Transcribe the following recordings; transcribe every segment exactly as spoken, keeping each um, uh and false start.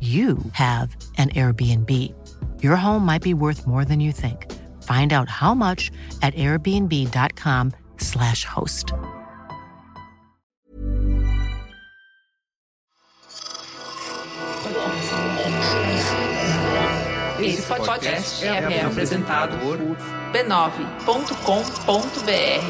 you have an Airbnb. Your home might be worth more than you think. Find out how much at airbnb dot com slash host. Esse podcast é apresentado por B nove ponto com ponto b r.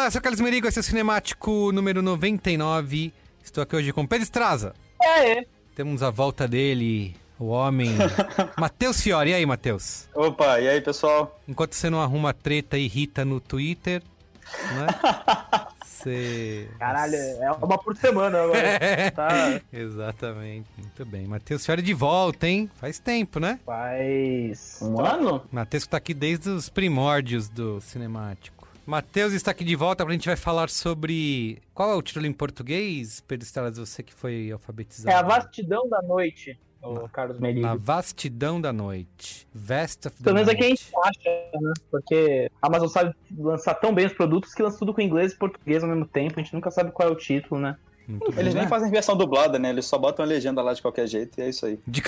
Eu sou o Carlos Merigo, esse é o Cinemático número noventa e nove. Estou aqui hoje com Pedro Estraza. E aí? Temos a volta dele, o homem, Matheus Fiori. E aí, Matheus? Opa, e aí, pessoal? Enquanto você não arruma treta e irrita no Twitter, né? Você... Caralho, é uma por semana agora. É, tá... Exatamente, muito bem. Matheus Fiori de volta, hein? Faz tempo, né? Faz um ano? Matheus que tá aqui desde os primórdios do Cinemático. Matheus está aqui de volta, a gente vai falar sobre... Qual é o título em português, Pedro Estraza, você que foi alfabetizado? É A Vastidão da Noite, o na, Carlos Merigo. A Vastidão da Noite. Vast of the Pelo menos é que a gente acha, né? Porque a Amazon sabe lançar tão bem os produtos que lança tudo com inglês e português ao mesmo tempo. A gente nunca sabe qual é o título, né? Muito Eles bem, nem né? fazem versão dublada, né? Eles só botam a legenda lá de qualquer jeito e é isso aí. De...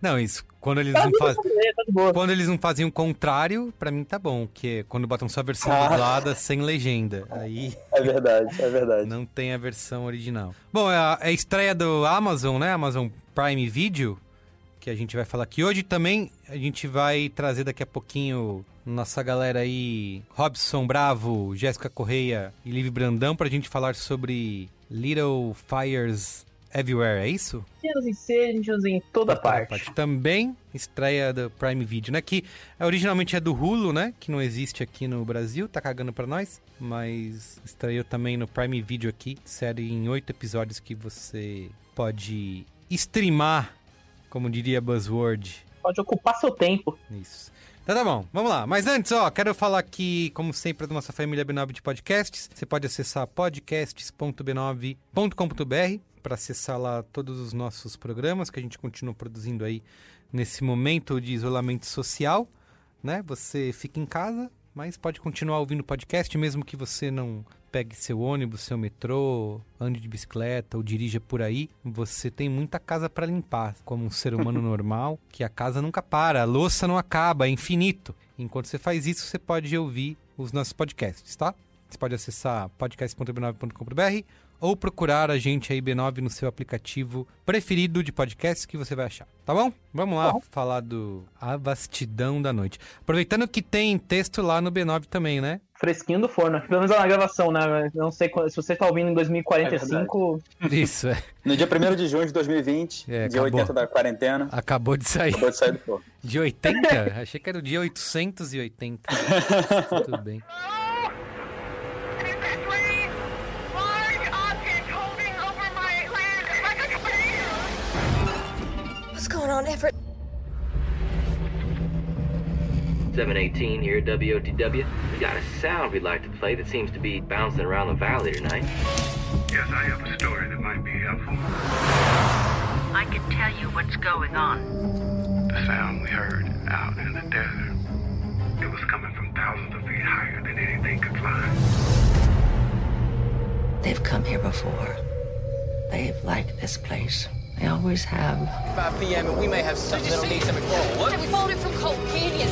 Não, isso. Quando eles, não faz... fazer, tá quando eles não fazem o contrário, pra mim tá bom. Que é quando botam só a versão ah. dublada sem legenda. Aí... É verdade, é verdade. Não tem a versão original. Bom, é a, é a estreia do Amazon, né? Amazon Prime Video, que a gente vai falar aqui hoje. Também a gente vai trazer daqui a pouquinho... Nossa galera aí, Robson Bravo, Jéssica Correia e Liv Brandão, pra gente falar sobre Little Fires Everywhere, é isso? Temos incêndios em toda, toda parte. parte. Também estreia do Prime Video, né? Que originalmente é do Hulu, né? Que não existe aqui no Brasil, tá cagando pra nós. Mas estreou também no Prime Video aqui, série em oito episódios que você pode streamar, como diria Buzzword. Pode ocupar seu tempo. Isso. Então tá bom, vamos lá. Mas antes, ó, quero falar aqui, como sempre, da nossa família B nove de podcasts. Você pode acessar podcasts ponto b nove ponto com ponto b r para acessar lá todos os nossos programas que a gente continua produzindo aí nesse momento de isolamento social, né? Você fica em casa, mas pode continuar ouvindo podcast, mesmo que você não pegue seu ônibus, seu metrô, ande de bicicleta ou dirija por aí. Você tem muita casa para limpar, como um ser humano normal, que a casa nunca para, a louça não acaba, é infinito. Enquanto você faz isso, você pode ouvir os nossos podcasts, tá? Você pode acessar podcast ponto b nove ponto com ponto b r ou procurar a gente aí, B nove, no seu aplicativo preferido de podcast que você vai achar, tá bom? Vamos lá, bom. falar do A Vastidão da Noite. Aproveitando que tem texto lá no B nove também, né? Fresquinho do forno, pelo menos lá na gravação, né? Não sei se você tá ouvindo em dois mil e quarenta e cinco... É isso, é. No dia primeiro de junho de dois mil e vinte, é, dia acabou. oitenta da quarentena. Acabou de sair. Acabou de sair do forno. Dia oitenta? Achei que era o dia oitocentos e oitenta. Tudo bem. What's going on, Everett? seven eighteen here at W O T W. We got a sound we'd like to play that seems to be bouncing around the valley tonight. Yes, I have a story that might be helpful. I can tell you what's going on. The sound we heard out in the desert, it was coming from thousands of feet higher than anything could climb. They've come here before. They've liked this place. They always have. five p.m. and we may have something that'll need some control. What? We folded from Colt Canyon.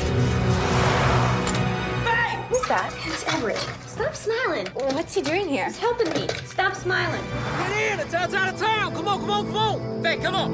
Hey! What's that? It's Everett. Stop smiling. What's he doing here? He's helping me. Stop smiling. Get in! It's outside of town! Come on, come on, come on! Hey, come on!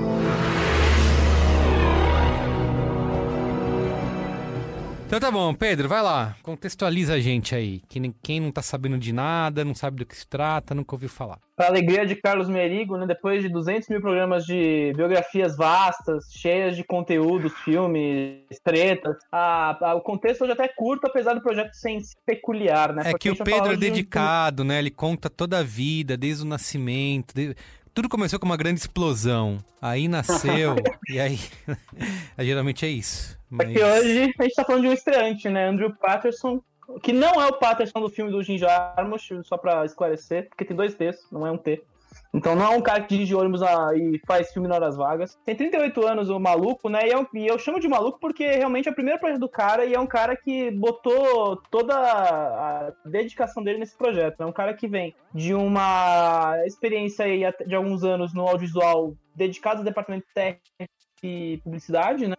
Então tá bom, Pedro, vai lá, contextualiza a gente aí, que quem não tá sabendo de nada, não sabe do que se trata, nunca ouviu falar. Pra alegria de Carlos Merigo, né, depois de duzentos mil programas de biografias vastas, cheias de conteúdos, filmes, tretas, a, a, o contexto hoje até é curto, apesar do projeto ser peculiar, né? É que o Pedro é dedicado, né, ele conta toda a vida, desde o nascimento, desde... Tudo começou com uma grande explosão, aí nasceu, e aí, geralmente é isso. Mas... Porque hoje a gente tá falando de um estreante, né, Andrew Patterson, que não é o Patterson do filme do Jim Jarmusch, só pra esclarecer, porque tem dois T's, não é um T. Então não é um cara que dirige ônibus e faz filme na horas vagas. Tem trinta e oito anos, o maluco, né? E eu, e eu chamo de maluco porque realmente é o primeiro projeto do cara e é um cara que botou toda a dedicação dele nesse projeto. É um cara que vem de uma experiência aí de alguns anos no audiovisual dedicado ao departamento de técnica e publicidade, né?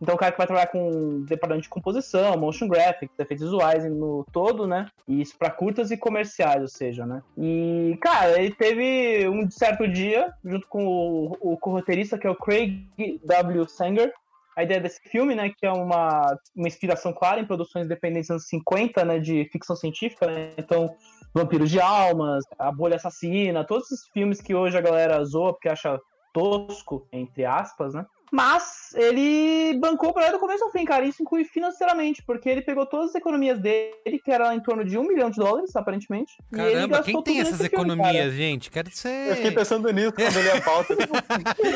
Então o cara que vai trabalhar com departamento de composição, motion graphics, efeitos visuais no todo, né? E isso pra curtas e comerciais, ou seja, né? E, cara, ele teve um certo dia, junto com o, o corroteirista, que é o Craig W. Sanger, a ideia desse filme, né? Que é uma, uma inspiração clara em produções independentes dos anos cinquenta, né? De ficção científica, né? Então, Vampiros de Almas, A Bolha Assassina, todos esses filmes que hoje a galera zoa porque acha tosco, entre aspas, né? Mas ele bancou o projeto do começo ao fim, cara, isso inclui financeiramente, porque ele pegou todas as economias dele, que era em torno de um milhão de dólares, aparentemente. Caramba, e ele gastou quem tem essas economias, filme, gente? Quero ser... Eu fiquei pensando nisso quando eu li a pauta.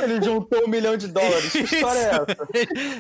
Ele juntou um milhão de dólares, que história é essa?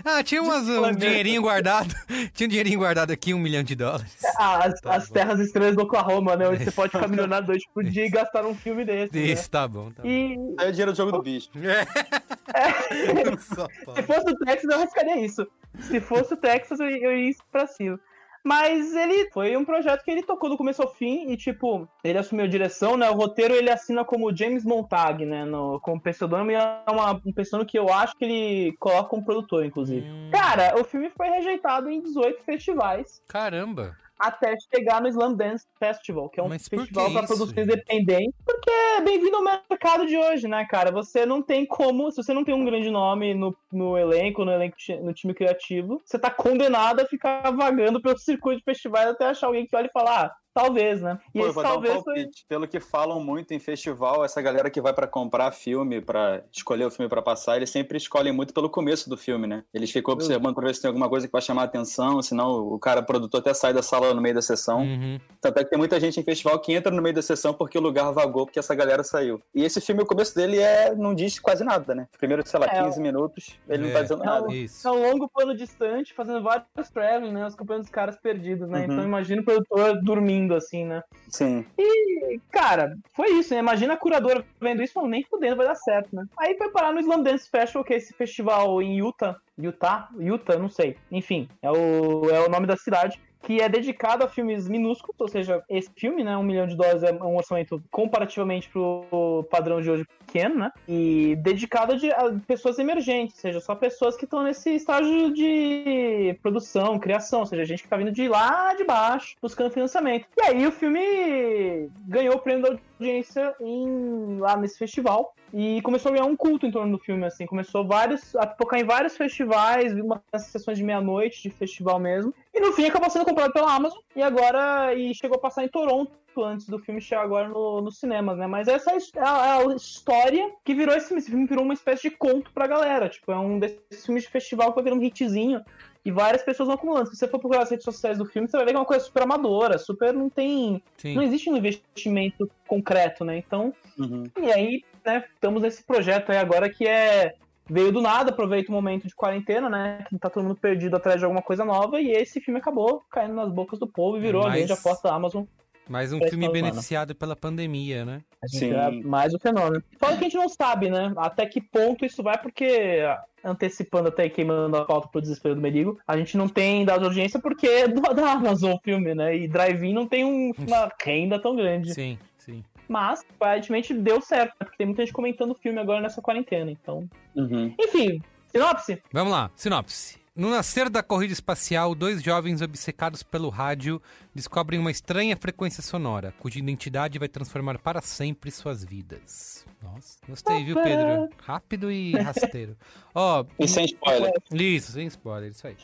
Ah, tinha umas, um dinheirinho guardado, tinha um dinheirinho guardado aqui, um milhão de dólares. Ah, as, tá as terras estranhas do Oklahoma, né, onde você pode ficar milionário dois por dia e gastar um filme desse. Isso, né? Tá bom, tá e... bom. Aí é o dinheiro do jogo do bicho. É. Se fosse o Texas, eu arriscaria isso. Se fosse o Texas, eu ia isso pra cima. Mas ele foi um projeto que ele tocou do começo ao fim e, tipo, ele assumiu a direção, né? O roteiro ele assina como James Montag, né? No, como pseudônimo, e é uma, um pseudônimo que eu acho que ele coloca como produtor, inclusive. Hum. Cara, o filme foi rejeitado em dezoito festivais. Caramba! Até chegar no Slamdance Festival, que é um Mas festival para produções independentes. Porque é bem-vindo ao mercado de hoje, né, cara? Você não tem como... Se você não tem um grande nome no, no elenco, no, elenco, no time criativo, você tá condenado a ficar vagando pelo circuito de festivais até achar alguém que olha e fala... Ah, talvez, né? E Pô, esse vou talvez dar um palpite. Foi... Pelo que falam muito em festival, essa galera que vai pra comprar filme, pra escolher o filme pra passar, eles sempre escolhem muito pelo começo do filme, né? Eles ficam observando pra ver se tem alguma coisa que vai chamar a atenção, senão o cara, o produtor, até sai da sala no meio da sessão. Uhum. Tanto é que tem muita gente em festival que entra no meio da sessão porque o lugar vagou, porque essa galera saiu. E esse filme, o começo dele é... não diz quase nada, né? Primeiro, sei lá, é, quinze minutos, ele é, não tá dizendo nada. Isso. É um longo plano distante, fazendo vários traveling, né? Os campeões dos caras perdidos, né? Uhum. Então imagina o produtor dormindo assim, né? Sim. E, cara, foi isso, né? Imagina a curadora vendo isso, falando, nem fudendo, vai dar certo, né? Aí foi parar no Slamdance Festival, que é esse festival em Utah, Utah? Utah, não sei. Enfim, é o, é o nome da cidade. que é dedicado a filmes minúsculos, ou seja, esse filme, né, um milhão de dólares é um orçamento comparativamente pro padrão de hoje pequeno, né, e dedicado de, a pessoas emergentes, ou seja, só pessoas que estão nesse estágio de produção, criação, ou seja, gente que tá vindo de lá de baixo, buscando financiamento. E aí o filme ganhou o prêmio da audiência em, lá nesse festival, e começou a ganhar um culto em torno do filme, assim, começou vários, a tocar em vários festivais, umas sessões de meia-noite de festival mesmo, e no fim acabou sendo comprado pela Amazon, e agora e chegou a passar em Toronto antes do filme chegar agora no, nos cinemas, né? Mas essa é a, a história que virou esse filme, esse filme virou uma espécie de conto pra galera, tipo, é um desses filmes de festival que vai virar um hitzinho, e várias pessoas vão acumulando. Se você for procurar as redes sociais do filme, você vai ver que é uma coisa super amadora, super não tem... Sim. Não existe um investimento concreto, né? Então, uhum. E aí, né, estamos nesse projeto aí agora que é... Veio do nada, aproveita o momento de quarentena, né? Que tá todo mundo perdido atrás de alguma coisa nova, e esse filme acabou caindo nas bocas do povo e virou mais... a grande aposta da Amazon. Mais um filme beneficiado pela pandemia, né? Sim. É mais um fenômeno. Fala que a gente não sabe, né? Até que ponto isso vai, porque... antecipando até e queimando a pauta pro desespero do Merigo, a gente não tem dado audiência porque é da Amazon o filme, né? E Drive-In não tem um, uma renda tão grande. Sim, sim. Mas, aparentemente, deu certo, porque tem muita gente comentando o filme agora nessa quarentena, então... Uhum. Enfim, sinopse? Vamos lá, sinopse. No nascer da corrida espacial, dois jovens obcecados pelo rádio descobrem uma estranha frequência sonora, cuja identidade vai transformar para sempre suas vidas. Nossa, gostei, viu, Pedro? Rápido e rasteiro. Oh, e sem spoiler. Isso, sem spoiler, isso aí.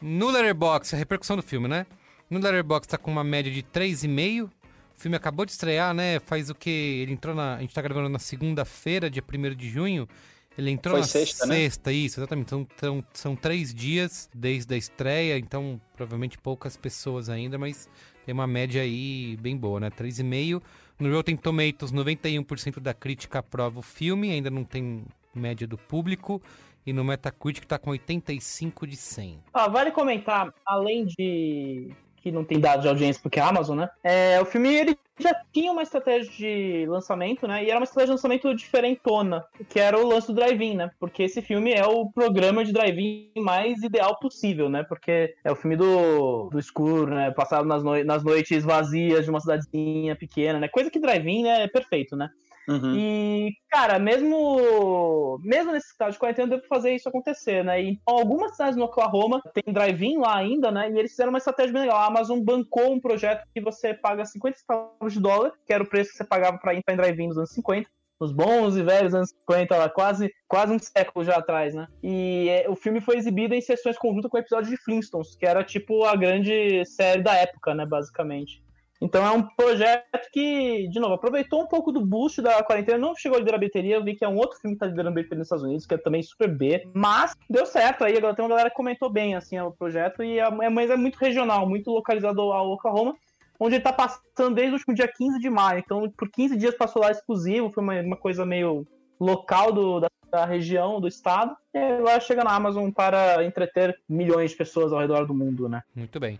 No Letterboxd, a repercussão do filme, né? No Letterboxd tá com uma média de três vírgula cinco. O filme acabou de estrear, né? Faz o quê? Ele entrou na... A gente tá gravando na segunda-feira, dia primeiro de junho. Ele entrou Foi na sexta, sexta né? Isso, exatamente. Então, então, são três dias desde a estreia, então provavelmente poucas pessoas ainda, mas tem uma média aí bem boa, né? três vírgula cinco. No Rotten Tomatoes, noventa e um por cento da crítica aprova o filme, ainda não tem média do público. E no Metacritic tá com oitenta e cinco de cem. Ah, vale comentar, além de... que não tem dados de audiência porque é a Amazon, né? É, o filme, ele já tinha uma estratégia de lançamento, né? E era uma estratégia de lançamento diferentona, que era o lance do Drive-In, né? Porque esse filme é o programa de Drive-In mais ideal possível, né? Porque é o filme do, do escuro, né? Passado nas, no... nas noites vazias de uma cidadezinha pequena, né? Coisa que Drive-In, né, é perfeito, né? Uhum. E, cara, mesmo mesmo nesse caso de quarentena, eu devo fazer isso acontecer, né? E algumas cidades no Oklahoma tem drive-in lá ainda, né? E eles fizeram uma estratégia bem legal. A Amazon bancou um projeto que você paga cinquenta centavos de dólar, que era o preço que você pagava pra ir pra drive-in nos anos cinquenta. Os bons e velhos anos cinquenta, lá, quase, quase um século já atrás, né? E é, o filme foi exibido em sessões conjuntas com o episódio de Flintstones, que era tipo a grande série da época, né? Basicamente. Então é um projeto que, de novo, aproveitou um pouco do boost da quarentena, não chegou a liderar a bilheteria, eu vi que é um outro filme que tá liderando a bilheteria nos Estados Unidos, que é também super B, mas deu certo aí, agora tem uma galera que comentou bem, assim, o projeto, e é, mas é muito regional, muito localizado ao Oklahoma, onde ele tá passando desde o último dia quinze de maio, então por quinze dias passou lá exclusivo, foi uma, uma coisa meio local do, da, da região, do estado, e agora chega na Amazon para entreter milhões de pessoas ao redor do mundo, né? Muito bem.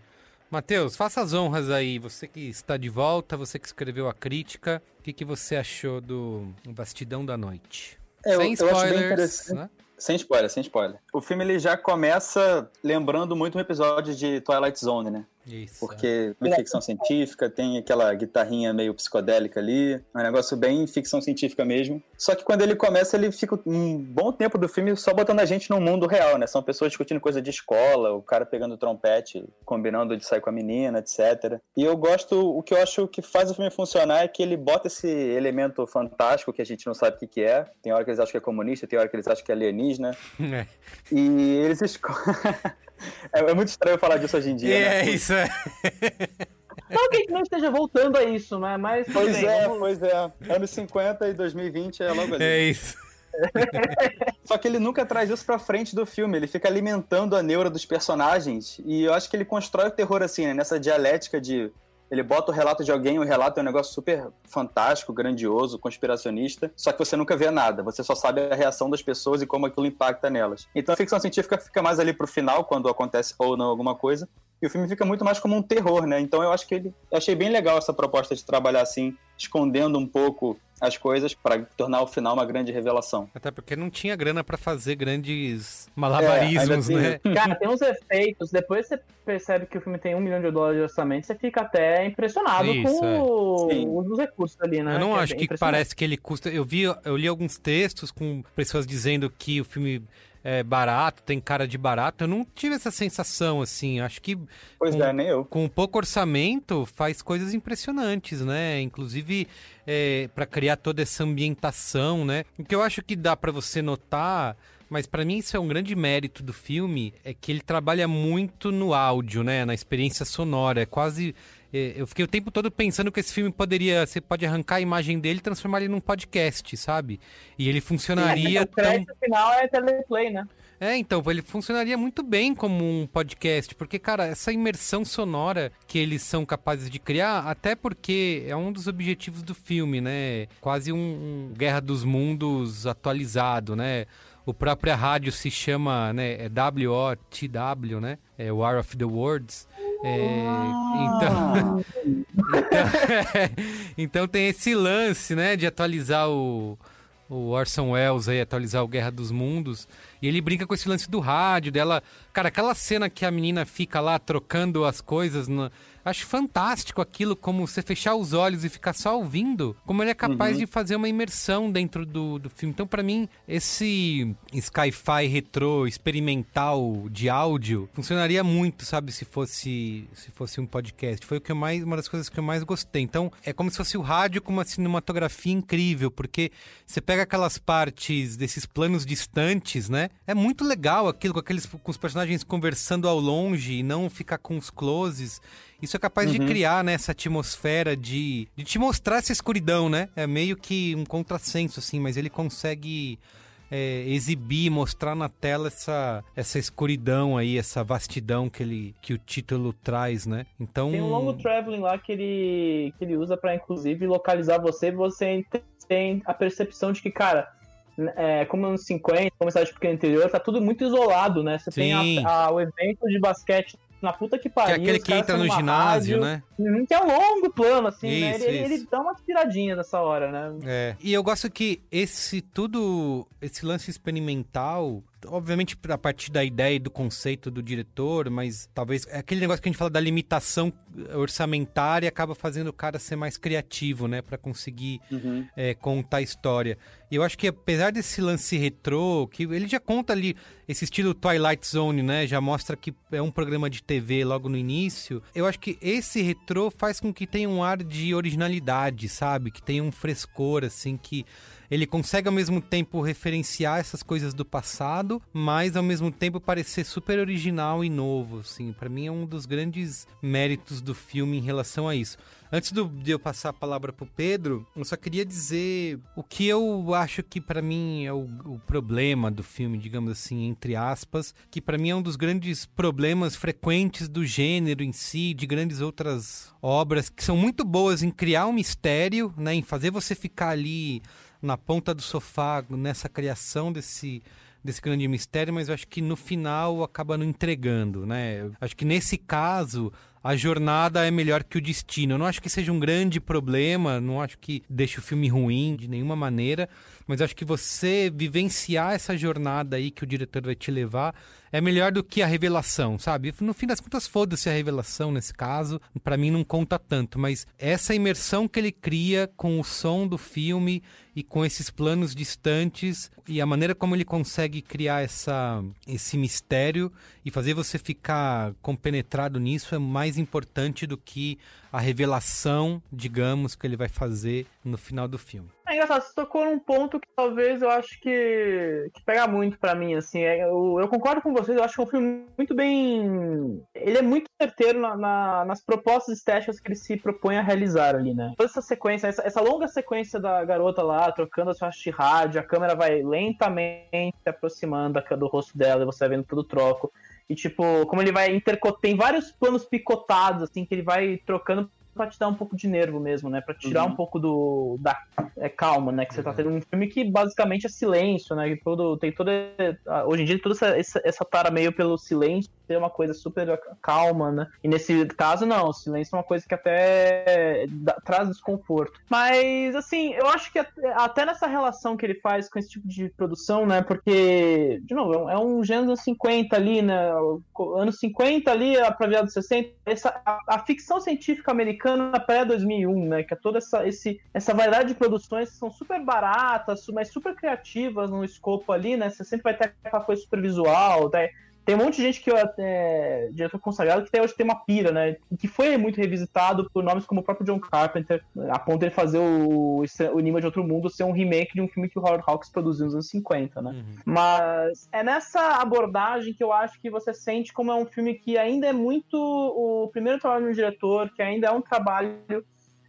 Matheus, faça as honras aí, você que está de volta, você que escreveu a crítica, o que, que você achou do Vastidão da Noite? Eu, sem spoilers, né? Sem spoiler, sem spoiler. O filme ele já começa lembrando muito um episódio de Twilight Zone, né? Isso. Porque é ficção científica, tem aquela guitarrinha meio psicodélica ali, é um negócio bem ficção científica mesmo. Só que quando ele começa, ele fica um bom tempo do filme só botando a gente no mundo real, né? São pessoas discutindo coisa de escola, o cara pegando trompete, combinando de sair com a menina, etcétera. E eu gosto, o que eu acho que faz o filme funcionar é que ele bota esse elemento fantástico que a gente não sabe o que, que é. Tem hora que eles acham que é comunista, tem hora que eles acham que é alienígena. Né? É. E eles escolhem. É muito estranho falar disso hoje em dia. É, né? Isso é. Não que a gente não esteja voltando a isso, né? Mas. Pois bem, é, vamos... pois é. Anos cinquenta e dois mil e vinte é logo ali. É isso. Só que ele nunca traz isso pra frente do filme. Ele fica alimentando a neura dos personagens. E eu acho que ele constrói o terror assim, né? Nessa dialética de. Ele bota o relato de alguém, o relato é um negócio super fantástico, grandioso, conspiracionista, só que você nunca vê nada, você só sabe a reação das pessoas e como aquilo impacta nelas. Então a ficção científica fica mais ali pro final, quando acontece ou não alguma coisa, e o filme fica muito mais como um terror, né? Então eu acho que ele... eu achei bem legal essa proposta de trabalhar assim, escondendo um pouco as coisas para tornar o final uma grande revelação. Até porque não tinha grana para fazer grandes malabarismos, é, né? Cara, tem uns efeitos, depois você percebe que o filme tem um milhão de dólares de orçamento, você fica até impressionado Isso, com é. o... os recursos ali, né? Eu não que acho é que parece que ele custa... Eu, vi, eu li alguns textos com pessoas dizendo que o filme... é barato, tem cara de barato. Eu não tive essa sensação, assim. Acho que pois com, é, nem eu. Com pouco orçamento faz coisas impressionantes, né? Inclusive é, para criar toda essa ambientação, né? O que eu acho que dá para você notar, mas para mim isso é um grande mérito do filme, é que ele trabalha muito no áudio, né? Na experiência sonora. É quase... eu fiquei o tempo todo pensando que esse filme poderia... você pode arrancar a imagem dele e transformar ele num podcast, sabe? E ele funcionaria... o crédito tão... final é teleplay, né? É, então, ele funcionaria muito bem como um podcast. Porque, cara, essa imersão sonora que eles são capazes de criar... até porque é um dos objetivos do filme, né? Quase um Guerra dos Mundos atualizado, né? O próprio rádio se chama, né, é W O T W, né? É War of the Worlds. É, então, então, é, então tem esse lance, né, de atualizar o, o Orson Welles, aí, atualizar o Guerra dos Mundos. E ele brinca com esse lance do rádio dela. Cara, aquela cena que a menina fica lá trocando as coisas... no, acho fantástico aquilo, como você fechar os olhos e ficar só ouvindo, como ele é capaz uhum. de fazer uma imersão dentro do, do filme. Então, pra mim, esse sci-fi retrô experimental de áudio funcionaria muito, sabe, se fosse, se fosse um podcast. Foi o que eu mais, uma das coisas que eu mais gostei. Então, é como se fosse o rádio com uma cinematografia incrível, porque você pega aquelas partes desses planos distantes, né? É muito legal aquilo, com, aqueles, com os personagens conversando ao longe e não ficar com os closes. Isso é capaz uhum. de criar, né, essa atmosfera de, de te mostrar essa escuridão, né? É meio que um contrassenso, assim, mas ele consegue é, exibir, mostrar na tela essa, essa escuridão aí, essa vastidão que, ele, que o título traz, né? Então... tem um longo traveling lá que ele, que ele usa pra, inclusive, localizar você, e você tem a percepção de que, cara... é, como nos cinquenta, como cidade pequena interior, tá tudo muito isolado, né? Você Sim. tem a, a, o evento de basquete na puta que pariu. Que é aquele que entra no ginásio, rádio, né? Que é um longo plano, assim, isso, né? Ele, ele, ele dá uma tiradinha nessa hora, né? É. E eu gosto que esse tudo, esse lance experimental... obviamente a partir da ideia e do conceito do diretor, mas talvez aquele negócio que a gente fala da limitação orçamentária acaba fazendo o cara ser mais criativo, né, pra conseguir uhum. é, contar a história. E eu acho que apesar desse lance retrô, que ele já conta ali esse estilo Twilight Zone, né, já mostra que é um programa de T V logo no início, eu acho que esse retrô faz com que tenha um ar de originalidade, sabe, que tenha um frescor, assim, que ele consegue ao mesmo tempo referenciar essas coisas do passado, mas ao mesmo tempo parecer super original e novo, assim. Pra mim é um dos grandes méritos do filme em relação a isso. Antes do, de eu passar a palavra pro Pedro, eu só queria dizer o que eu acho que pra mim é o, o problema do filme, digamos assim, entre aspas, que pra mim é um dos grandes problemas frequentes do gênero em si, de grandes outras obras que são muito boas em criar um mistério, né, em fazer você ficar ali... na ponta do sofá, nessa criação desse, desse grande mistério, mas eu acho que no final acaba não entregando, né? Acho que nesse caso, a jornada é melhor que o destino. Eu não acho que seja um grande problema, não acho que deixe o filme ruim de nenhuma maneira, mas acho que você vivenciar essa jornada aí que o diretor vai te levar é melhor do que a revelação, sabe? No fim das contas, foda-se a revelação nesse caso, pra mim não conta tanto, mas essa imersão que ele cria com o som do filme e com esses planos distantes e a maneira como ele consegue criar essa, esse mistério e fazer você ficar compenetrado nisso é mais importante do que a revelação, digamos, que ele vai fazer no final do filme. É engraçado, você tocou num ponto que talvez eu acho que, que pega muito pra mim, assim, eu, eu concordo com vocês, eu acho que é um filme muito bem... ele é muito certeiro na, na, nas propostas estéticas que ele se propõe a realizar ali, né? Toda essa sequência, essa, essa longa sequência da garota lá, trocando as faixas de rádio, a câmera vai lentamente se aproximando do rosto dela e você vai vendo todo o troco. E, tipo, como ele vai intercotar... tem vários planos picotados, assim, que ele vai trocando pra te dar um pouco de nervo mesmo, né? Pra tirar uhum. um pouco do... da é, calma, né? Que você uhum. tá tendo um filme que basicamente é silêncio, né? Que todo, tem toda... hoje em dia, toda essa, essa tara meio pelo silêncio, ter uma coisa super calma, né? E nesse caso, não. O silêncio é uma coisa que até dá, traz desconforto. Mas, assim, eu acho que até, até nessa relação que ele faz com esse tipo de produção, né? Porque, de novo, é um gênero dos cinquenta ali, né? Anos cinquenta ali, pra virar dos sessenta. Essa, a, a ficção científica americana pré-dois mil e um, né? Que é toda essa, esse, essa variedade de produções que são super baratas, mas super criativas no escopo ali, né? Você sempre vai ter aquela coisa super visual, tá? Tem um monte de gente que é diretor consagrado que até hoje tem uma pira, né? Que foi muito revisitado por nomes como o próprio John Carpenter, a ponto de ele fazer o, o Enigma de Outro Mundo ser um remake de um filme que o Howard Hawks produziu nos anos cinquenta, né? Uhum. Mas é nessa abordagem que eu acho que você sente como é um filme que ainda é muito o primeiro trabalho de um diretor, que ainda é um trabalho...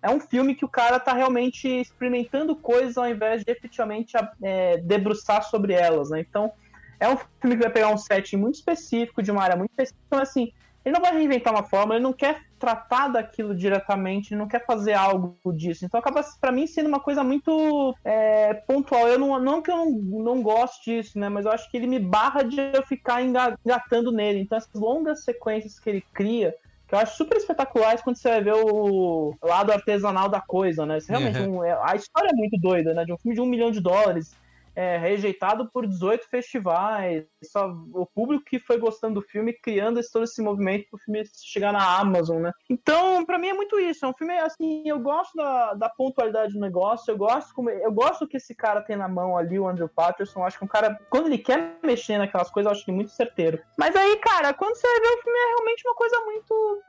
É um filme que o cara tá realmente experimentando coisas ao invés de efetivamente é, debruçar sobre elas, né? Então, é um filme que vai pegar um setting muito específico, de uma área muito específica. Então, assim, ele não vai reinventar uma forma, ele não quer tratar daquilo diretamente, ele não quer fazer algo disso. Então, acaba, pra mim, sendo uma coisa muito é, pontual. Eu não, não que eu não, não gosto disso, né? Mas eu acho que ele me barra de eu ficar engatando nele. Então, essas longas sequências que ele cria... que eu acho super espetaculares quando você vai ver o lado artesanal da coisa, né? Isso realmente uhum. um, é, a história é muito doida, né? De um filme de um milhão de dólares, é, rejeitado por dezoito festivais, só o público que foi gostando do filme, criando esse, todo esse movimento pro filme chegar na Amazon, né? Então, pra mim é muito isso, é um filme, assim, eu gosto da, da pontualidade do negócio, eu gosto como, eu gosto que esse cara tem na mão ali, o Andrew Patterson, acho que um cara, quando ele quer mexer naquelas coisas, eu acho que é muito certeiro. Mas aí, cara, quando você vê o filme, é realmente uma coisa muito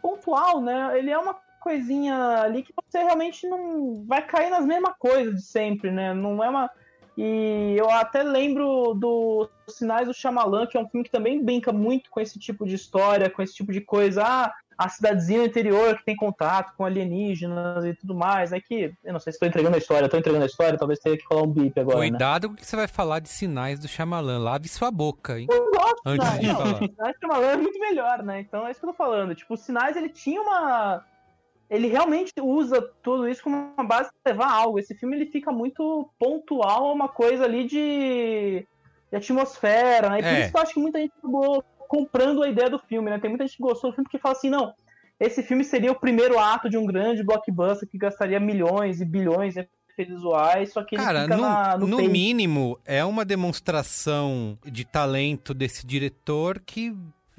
pontual, né? Ele é uma coisinha ali que você realmente não vai cair nas mesmas coisas de sempre, né? Não é uma... E eu até lembro do Sinais do Shyamalan, que é um filme que também brinca muito com esse tipo de história, com esse tipo de coisa. Ah, a cidadezinha do interior que tem contato com alienígenas e tudo mais. É que, eu não sei se estou entregando a história, estou entregando a história, talvez tenha que falar um bip agora. Cuidado, né? Com o que você vai falar de Sinais do Shyamalan. Lave sua boca, hein? Eu gosto, antes não, de não, falar. Sinais do Shyamalan é muito melhor, né? Então é isso que eu tô falando. Tipo, o Sinais, ele tinha uma... Ele realmente usa tudo isso como uma base para levar a algo. Esse filme, ele fica muito pontual a uma coisa ali de, de atmosfera, né? E por é. isso que eu acho que muita gente acabou comprando a ideia do filme, né? Tem muita gente que gostou do filme porque fala assim, não, esse filme seria o primeiro ato de um grande blockbuster que gastaria milhões e bilhões em efeitos visuais, só que ele Cara, fica no, na, no, no mínimo, é uma demonstração de talento desse diretor que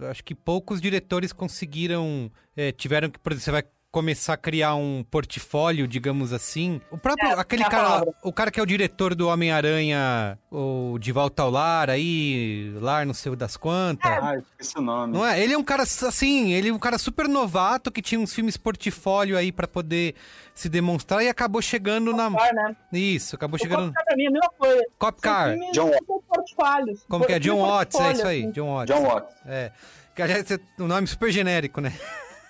acho que poucos diretores conseguiram, é, tiveram que, por exemplo, você vai começar a criar um portfólio, digamos assim. O próprio, é, aquele cara, palavra. o cara que é o diretor do Homem-Aranha, o De Volta ao Lar, aí, Lar, não sei das quantas. É. Ah, esqueci o nome. Não é? Ele é um cara, assim, ele é um cara super novato, que tinha uns filmes portfólio aí pra poder se demonstrar e acabou chegando Cop na... Car, né? Isso, acabou o chegando... Cop Car pra mim é a mesma coisa. Cop Car. John Watts. Como que é? John Watts, é isso aí. John Watts. John Watts. É. Um nome super genérico, né?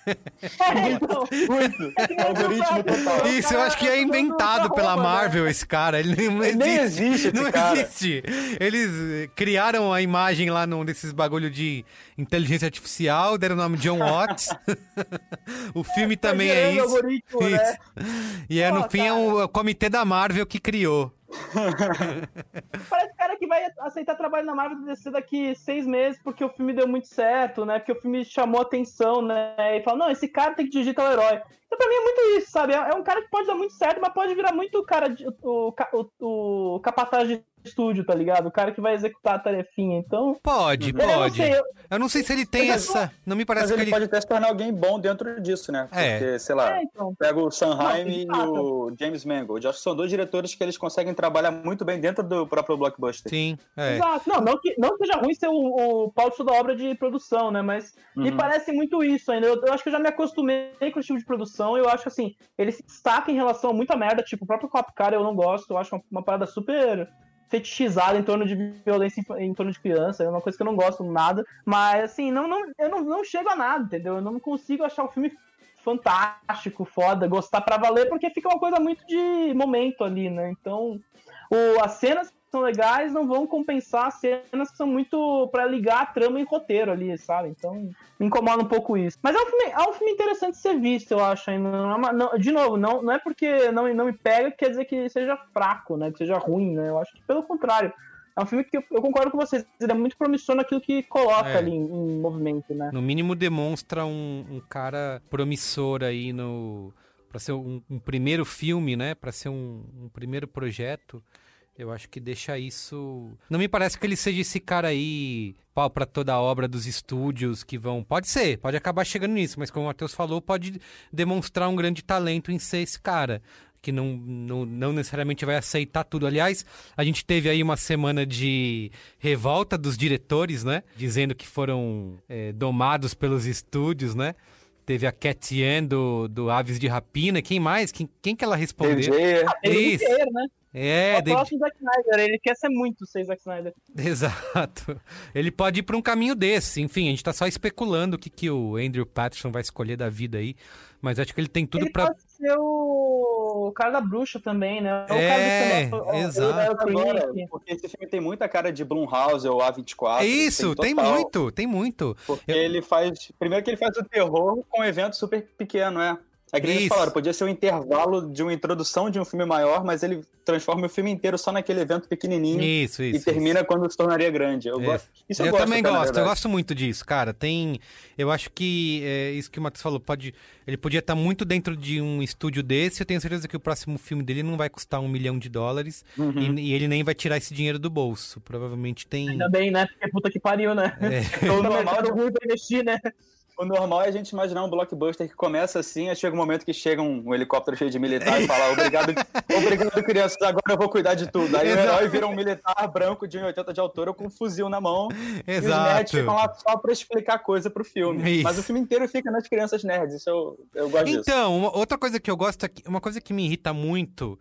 É, então, muito, muito. Algoritmo total. Isso, eu acho que é inventado pela Marvel esse cara. Ele não existe. Nem existe esse não cara. existe. Eles criaram a imagem lá num desses bagulho de inteligência artificial, deram o nome John Watts. O filme é, também é isso. Né? E é, Pô, no fim cara. é o comitê da Marvel que criou. Parece cara que vai aceitar trabalho na Marvel D C daqui seis meses porque o filme deu muito certo, né? Porque o filme chamou atenção, né? E fala, não, esse cara tem que dirigir tal herói. Então pra mim é muito isso, sabe? É um cara que pode dar muito certo, mas pode virar muito o cara, de, o, o, o capataz de estúdio, tá ligado? O cara que vai executar a tarefinha, então... Pode, uhum. pode. Eu não sei, eu... eu não sei se ele tem eu essa... Não me parece mas que ele... Mas ele pode até se tornar alguém bom dentro disso, né? É. Porque, sei lá, é, então... pega o Sam Raimi e o James Mangold. Acho que são dois diretores que eles conseguem trabalhar muito bem dentro do próprio blockbuster. Sim, é. Exato. Não, não que, não que seja ruim ser o, o pauta da obra de produção, né? Mas uhum. me parece muito isso ainda. Eu, eu acho que eu já me acostumei com esse tipo de produção. Eu acho, assim, ele se destaca em relação a muita merda. Tipo, o próprio Cop Car eu não gosto. Eu acho uma, uma parada super... fetichizado em torno de violência em, em torno de criança, é uma coisa que eu não gosto nada, mas assim, não, não, eu não, não chego a nada, entendeu? Eu não consigo achar o filme fantástico, foda, gostar pra valer, porque fica uma coisa muito de momento ali, né? Então, o, as cenas que são legais não vão compensar as cenas que são muito pra ligar a trama e roteiro ali, sabe? Então, me incomoda um pouco isso. Mas é um filme, é um filme interessante de ser visto, eu acho. Não é uma, não, de novo, não, não é porque não, não me pega que quer dizer que seja fraco, né? Que seja ruim, né? Eu acho que pelo contrário. É um filme que eu, eu concordo com vocês, ele é muito promissor naquilo que coloca é. ali em, em movimento, né? No mínimo demonstra um, um cara promissor aí no... Pra ser um, um primeiro filme, né? Pra ser um, um primeiro projeto, eu acho que deixa isso... Não me parece que ele seja esse cara aí, pau pra toda a obra dos estúdios que vão... Pode ser, pode acabar chegando nisso, mas como o Matheus falou, pode demonstrar um grande talento em ser esse cara, que não, não, não necessariamente vai aceitar tudo. Aliás, a gente teve aí uma semana de revolta dos diretores, né? Dizendo que foram é, domados pelos estúdios, né? Teve a Cat Ian do, do Aves de Rapina. Quem mais? Quem, quem que ela respondeu? David Ayer, né? É, David... próximo Zack Snyder. Ele quer ser muito ser Zack Snyder. Exato. Ele pode ir para um caminho desse. Enfim, a gente tá só especulando o que, que o Andrew Patterson vai escolher da vida aí. Mas acho que ele tem tudo para... Ele pra... pode ser o... o cara da bruxa também, né? O é, cara do... exato. Agora, porque esse filme tem muita cara de Blumhouse ou A vinte e quatro. É isso, tem, tem muito, tem muito. Porque Eu... ele faz... Primeiro que ele faz o terror com um evento super pequeno, né? É que eles falaram, podia ser um intervalo de uma introdução de um filme maior, mas ele transforma o filme inteiro só naquele evento pequenininho isso, isso, e termina isso. quando se tornaria grande. Eu, é. gosto. Isso eu, eu gosto, também cara, gosto, eu gosto muito disso, cara. Tem, eu acho que é, isso que o Matheus falou, pode, ele podia estar muito dentro de um estúdio desse. Eu tenho certeza que o próximo filme dele não vai custar um milhão de dólares uhum. e, e ele nem vai tirar esse dinheiro do bolso. Provavelmente tem... Ainda bem, né? Porque puta que pariu, né? É. O normal do mundo vai investir, né? O normal é a gente imaginar um blockbuster que começa assim, aí chega um momento que chega um, um helicóptero cheio de militar e fala, obrigado, obrigado crianças, agora eu vou cuidar de tudo. Aí Exato. o herói vira um militar branco de um metro e oitenta de altura com um fuzil na mão. Exato. E os nerds ficam lá só pra explicar coisa pro filme. Isso. Mas o filme inteiro fica nas crianças nerds, isso eu, eu gosto então, disso. Então, outra coisa que eu gosto, uma coisa que me irrita muito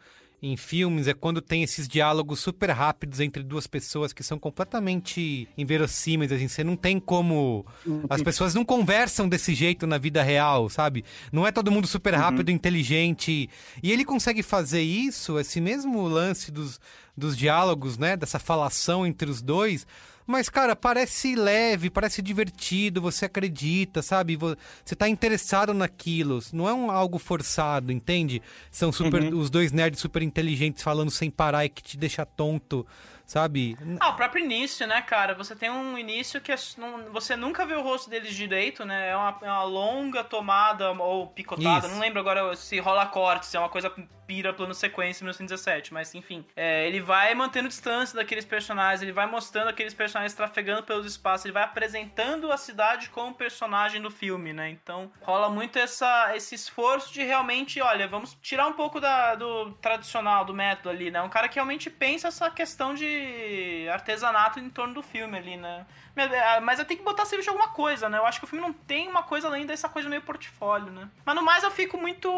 em filmes é quando tem esses diálogos super rápidos entre duas pessoas que são completamente inverossímeis, assim, você não tem como... As pessoas não conversam desse jeito na vida real, sabe? Não é todo mundo super rápido, uhum. inteligente. E ele consegue fazer isso, esse mesmo lance dos, dos diálogos, né? Dessa falação entre os dois... Mas, cara, parece leve, parece divertido, você acredita, sabe? Você tá interessado naquilo, não é um, algo forçado, entende? São super, uhum. os dois nerds super inteligentes falando sem parar e que te deixa tonto, sabe? Ah, o próprio início, né, cara? Você tem um início que é, não, você nunca vê o rosto deles direito, né? É uma, é uma longa tomada ou picotada, Isso. não lembro agora se rola corte, se é uma coisa pira plano sequência mil novecentos e dezessete, mas enfim. É, ele vai mantendo distância daqueles personagens, ele vai mostrando aqueles personagens trafegando pelos espaços, ele vai apresentando a cidade como personagem do filme, né? Então rola muito essa, esse esforço de realmente, olha, vamos tirar um pouco da, do tradicional, do método ali, né? Um cara que realmente pensa essa questão de artesanato em torno do filme ali, né? Mas eu tenho que botar serviço de alguma coisa, né? Eu acho que o filme não tem uma coisa além dessa coisa meio portfólio, né? Mas no mais eu fico muito...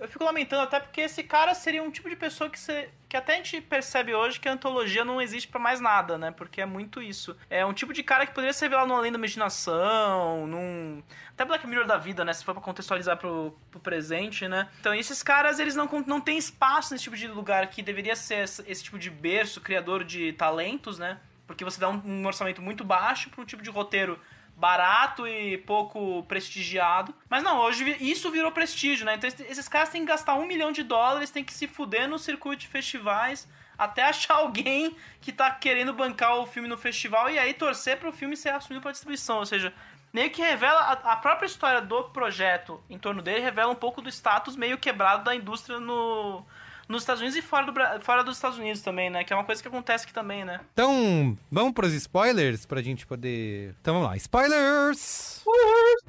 Eu fico lamentando até porque esse cara seria um tipo de pessoa que você... que até a gente percebe hoje que a antologia não existe pra mais nada, né? Porque é muito isso. É um tipo de cara que poderia ser revelado no Além da Imaginação, num... até Black Mirror da vida, né? Se for pra contextualizar pro, pro presente, né? Então esses caras, eles não, não têm espaço nesse tipo de lugar que deveria ser esse, esse tipo de berço, criador de talentos, né? Porque você dá um, um orçamento muito baixo pra um tipo de roteiro barato e pouco prestigiado. Mas não, hoje isso virou prestígio, né? Então esses caras têm que gastar um milhão de dólares, têm que se fuder no circuito de festivais até achar alguém que tá querendo bancar o filme no festival e aí torcer pro filme ser assumido pra distribuição. Ou seja, meio que revela a própria história do projeto em torno dele, revela um pouco do status meio quebrado da indústria no... nos Estados Unidos e fora, do, fora dos Estados Unidos também, né? Que é uma coisa que acontece aqui também, né? Então, vamos pros spoilers pra gente poder... Então, vamos lá. Spoilers!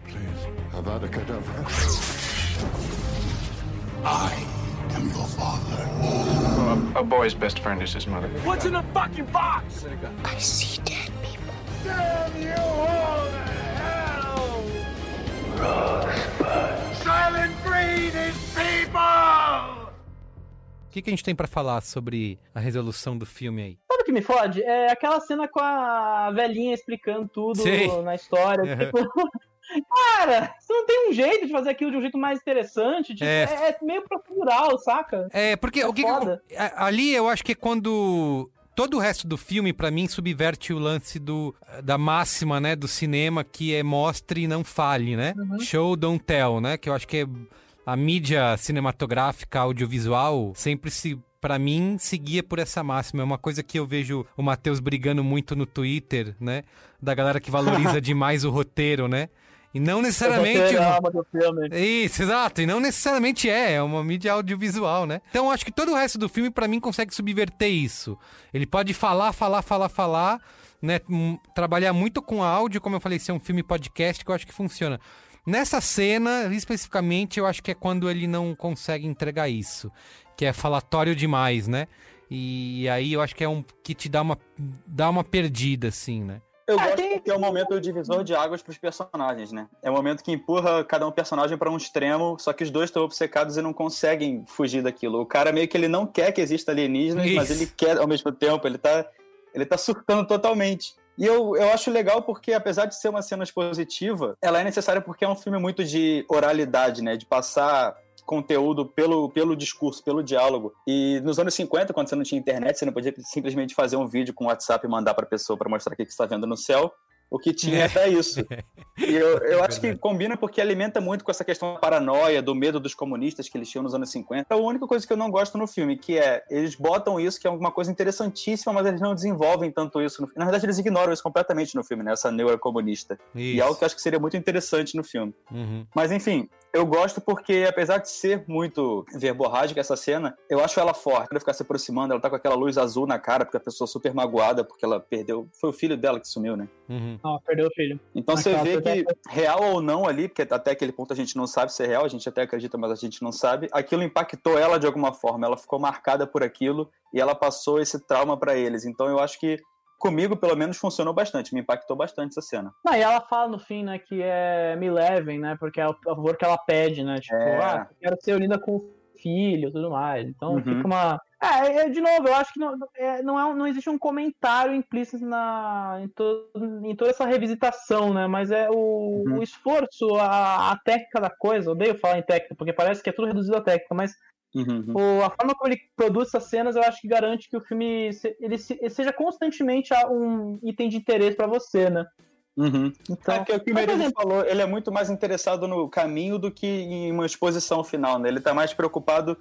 Please, Avada Kedavra. I am your father. Well, a boy's best friend is his mother. What's in the fucking box? I see dead people. Damn you all to hell! Rosebud. Silent breed is people! O que, que a gente tem pra falar sobre a resolução do filme aí? Sabe o que me fode? É aquela cena com a velhinha explicando tudo Sim. na história. Uhum. Tipo... Cara, você não tem um jeito de fazer aquilo de um jeito mais interessante? Tipo, é... É, é meio procedural, saca? É, porque é o que, que... ali eu acho que é quando... Todo o resto do filme, pra mim, subverte o lance do, da máxima, né, do cinema, que é mostre e não fale, né? Uhum. Show, don't tell, né? Que eu acho que é... A mídia cinematográfica, audiovisual, sempre se pra mim, seguia por essa máxima. É uma coisa que eu vejo o Matheus brigando muito no Twitter, né? Da galera que valoriza demais o roteiro, né? E não necessariamente... É a alma do filme. Isso, exato. E não necessariamente é. É uma mídia audiovisual, né? Então, acho que todo o resto do filme, pra mim, consegue subverter isso. Ele pode falar, falar, falar, falar, né? Trabalhar muito com áudio, como eu falei, ser um filme podcast, que eu acho que funciona. Nessa cena, especificamente, eu acho que é quando ele não consegue entregar isso. Que é falatório demais, né? E aí eu acho que é um que te dá uma, dá uma perdida, assim, né? Eu gosto porque é um momento divisor de águas pros personagens, né? É um momento que empurra cada um personagem pra um extremo, só que os dois estão obcecados e não conseguem fugir daquilo. O cara meio que ele não quer que exista alienígenas, isso, mas ele quer ao mesmo tempo, ele tá, ele tá surtando totalmente. E eu, eu acho legal porque, apesar de ser uma cena expositiva, ela é necessária porque é um filme muito de oralidade, né? De passar conteúdo pelo, pelo discurso, pelo diálogo. E nos anos cinquenta, quando você não tinha internet, você não podia simplesmente fazer um vídeo com o WhatsApp e mandar para a pessoa para mostrar o que você está vendo no céu. O que tinha era isso. E eu, eu acho que combina porque alimenta muito com essa questão da paranoia, do medo dos comunistas que eles tinham nos anos cinquenta. A única coisa que eu não gosto no filme, que é, eles botam isso, que é uma coisa interessantíssima, mas eles não desenvolvem tanto isso. No, na verdade, eles ignoram isso completamente no filme, né? Essa neura comunista. Isso. E algo que eu acho que seria muito interessante no filme. Uhum. Mas, enfim, eu gosto porque, apesar de ser muito verborrágica essa cena, eu acho ela forte. Ela ficar se aproximando, ela tá com aquela luz azul na cara, porque a pessoa é super magoada, porque ela perdeu... Foi o filho dela que sumiu, né? Uhum. Ah, perdeu o filho. Então você vê que, real ou não ali, porque até aquele ponto a gente não sabe se é real, a gente até acredita, mas a gente não sabe, aquilo impactou ela de alguma forma, ela ficou marcada por aquilo e ela passou esse trauma pra eles. Então eu acho que comigo, pelo menos, funcionou bastante, me impactou bastante essa cena. Não, e ela fala no fim, né, que é me levem, né, porque é o favor que ela pede, né, tipo, é... ah, quero ser unida com o filho e tudo mais, então uhum. Fica uma... É, de novo, eu acho que não, é, não, é, não existe um comentário implícito na, em, to, em toda essa revisitação, né? Mas é o, uhum. o esforço, a, a técnica da coisa. Odeio falar em técnica, porque parece que é tudo reduzido à técnica, mas uhum. o, a forma como ele produz essas cenas, eu acho que garante que o filme se, ele se, ele seja constantemente um item de interesse para você, né? Uhum. Então, é que o que o Merigo falou, ele é muito mais interessado no caminho do que em uma exposição final, né? Ele tá mais preocupado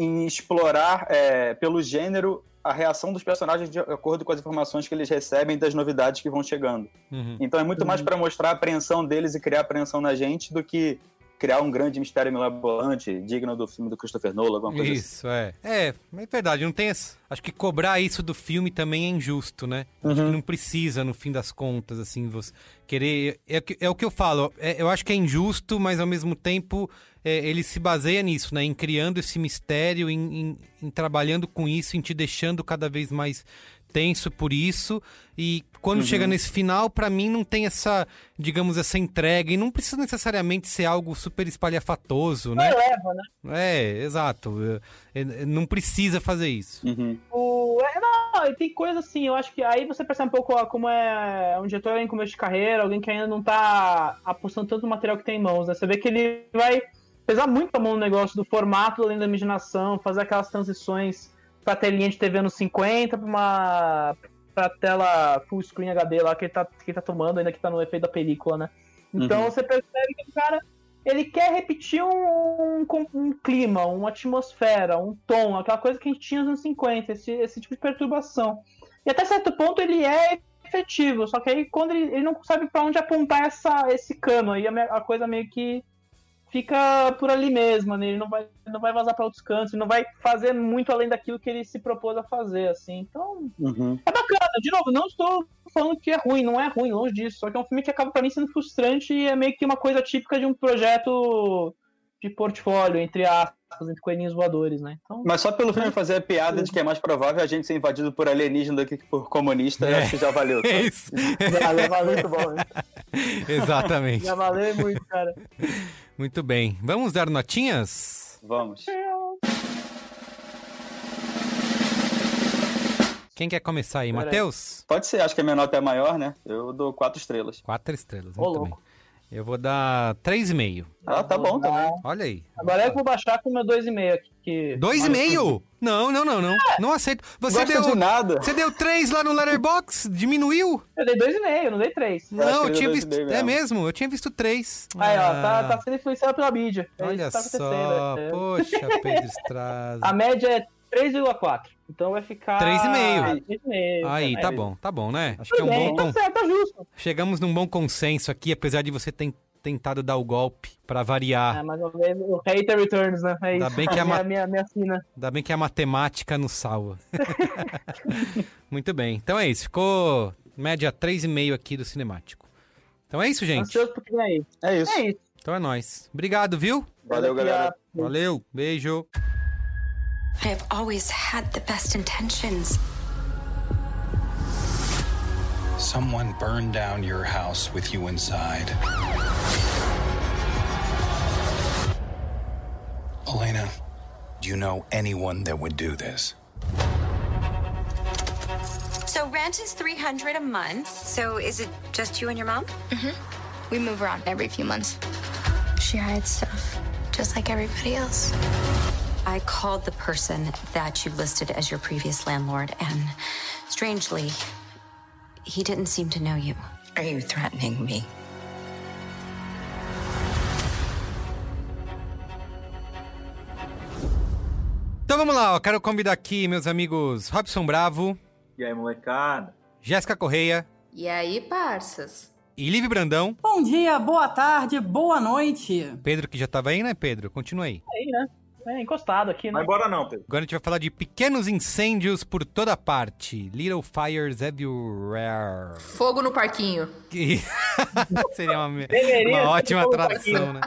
em explorar é, pelo gênero a reação dos personagens de acordo com as informações que eles recebem das novidades que vão chegando. Uhum. Então é muito mais para mostrar a apreensão deles e criar apreensão na gente do que criar um grande mistério mirabolante digno do filme do Christopher Nolan, alguma coisa isso, assim. Isso, é. É, é verdade, não tem essa... Acho que cobrar isso do filme também é injusto, né? Uhum. Acho que não precisa, no fim das contas, assim, você querer... É, é o que eu falo, é, eu acho que é injusto, mas ao mesmo tempo é, ele se baseia nisso, né? Em criando esse mistério, em, em, em trabalhando com isso, em te deixando cada vez mais tenso por isso, e quando uhum. chega nesse final, pra mim não tem essa, digamos, essa entrega, e não precisa necessariamente ser algo super espalhafatoso, né? Eleva, né? É, exato. Não precisa fazer isso. Uhum. O... É, não, tem coisa assim, eu acho que aí você percebe um pouco ó, como é um diretor em começo de carreira, alguém que ainda não tá apostando tanto no material que tem em mãos, né? Você vê que ele vai pesar muito a mão no negócio do formato, além da imaginação, fazer aquelas transições pra telinha de T V nos cinquenta, pra uma pra tela full screen H D lá que ele tá, que ele tá tomando, ainda que tá no efeito da película, né? Então uhum. você percebe que o cara, ele quer repetir um, um, um clima, uma atmosfera, um tom, aquela coisa que a gente tinha nos anos cinquenta, esse, esse tipo de perturbação. E até certo ponto ele é efetivo, só que aí quando ele, ele não sabe pra onde apontar essa, esse cano, aí a, a coisa meio que fica por ali mesmo, né? Ele não vai, não vai vazar para outros cantos, ele não vai fazer muito além daquilo que ele se propôs a fazer, assim. Então, uhum. é bacana. De novo, não estou falando que é ruim, não é ruim, longe disso. Só que é um filme que acaba para mim sendo frustrante e é meio que uma coisa típica de um projeto de portfólio, entre aspas, entre coelhinhos voadores, né? Então, mas só pelo filme fazer a piada de que é mais provável a gente ser invadido por alienígena do que por comunista, é. Eu acho que já valeu. Tá? É isso. Valeu, valeu, muito bom. Né? Exatamente. Já valeu muito, cara. Muito bem. Vamos dar notinhas? Vamos. Quem quer começar aí? Matheus? Pode ser. Acho que a minha nota é maior, né? Eu dou quatro estrelas. Quatro estrelas. Ô, muito louco. Bem. Eu vou dar três e meio. Ah, tá bom também. Olha aí. Agora eu vou baixar com o meu dois e meio aqui. Que... dois e meio? Não, não, não, não. É. Não aceito. Você deu, de nada. Você deu três lá no Letterboxd? Diminuiu? Eu dei dois e meio, não dei três. Não, eu, eu tinha visto... Mesmo. É mesmo, eu tinha visto três. Aí, ah. ó, tá, tá sendo influenciado pela mídia. Olha tá só, poxa, Pedro Estraza. A média é três vírgula quatro. Então vai ficar... três vírgula cinco. três vírgula cinco. Aí, né? Tá bom, tá bom, né? Acho que é um bom... Tá certo, tá justo. Chegamos num bom consenso aqui, apesar de você ter tentado dar o golpe pra variar. É, mas o hater returns, né? É isso. Bem que a ma... minha, minha, minha sina. Ainda bem que a matemática nos salva. Muito bem. Então é isso. Ficou média três vírgula cinco aqui do Cinemático. Então é isso, gente. É isso. É isso. Então é nóis. Obrigado, viu? Valeu, galera. Valeu. Beijo. I have always had the best intentions. Someone burned down your house with you inside. Elena, do you know anyone that would do this? So rent is three hundred dollars a month. So is it just you and your mom? Mm-hmm. We move around every few months. She hides stuff, just like everybody else. I called the person that you listed as your previous landlord, and strangely, he didn't seem to know you. Are you threatening me? Então vamos lá, ó. Quero convidar aqui meus amigos Robson Bravo. E aí, molecada? Jéssica Correia. E aí, parças? E Liv Brandão. Bom dia, boa tarde, boa noite. Pedro que já tava aí, né, Pedro? Continua aí. Aí, né? É, encostado aqui, né? Mas bora não, Pedro. Agora a gente vai falar de pequenos incêndios por toda parte. Little Fires Everywhere. Fogo no parquinho. Que... Seria uma, uma ótima tradução, né?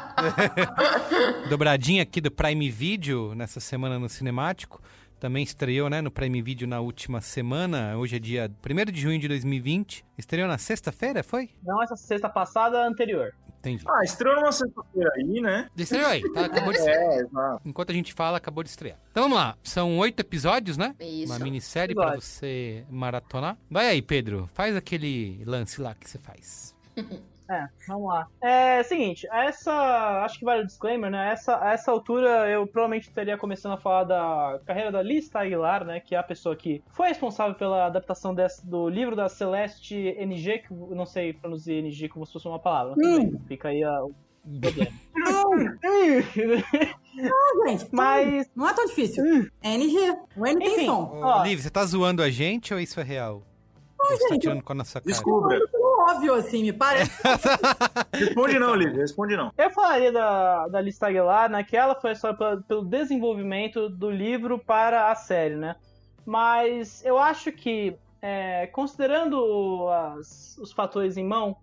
Dobradinha aqui do Prime Video, nessa semana no Cinemático. Também estreou, né, no Prime Video na última semana. Hoje é dia primeiro de junho de dois mil e vinte. Estreou na sexta-feira, foi? Não, essa sexta passada, anterior. Entendi. Ah, estreou numa sexta-feira aí, né? Estreou aí, tá? Acabou de estrear. É, exato. Enquanto a gente fala, acabou de estrear. Então vamos lá. São oito episódios, né? Isso. Uma minissérie pra você maratonar. Vai aí, Pedro. Faz aquele lance lá que você faz. É, vamos lá. É, seguinte, essa... Acho que vale o disclaimer, né? Essa, a essa altura eu provavelmente estaria começando a falar da carreira da Liz Aguilar, né? Que é a pessoa que foi responsável pela adaptação desse, do livro da Celeste N G, que eu não sei produzir N G como se fosse uma palavra. Hum. Fica aí a... Não, gente, mas não é tão difícil. Hum. N G. O N tem som. Ô, Liv, você tá zoando a gente ou isso é real? Ai, gente, tá tirando com a nossa cara. Desculpa. Óbvio, assim, me parece. Responde não, Lívia, responde não. Eu falaria da, da Liz Aguilar, né, que ela foi só pela, pelo desenvolvimento do livro para a série, né? Mas eu acho que, é, considerando as, os fatores em mão,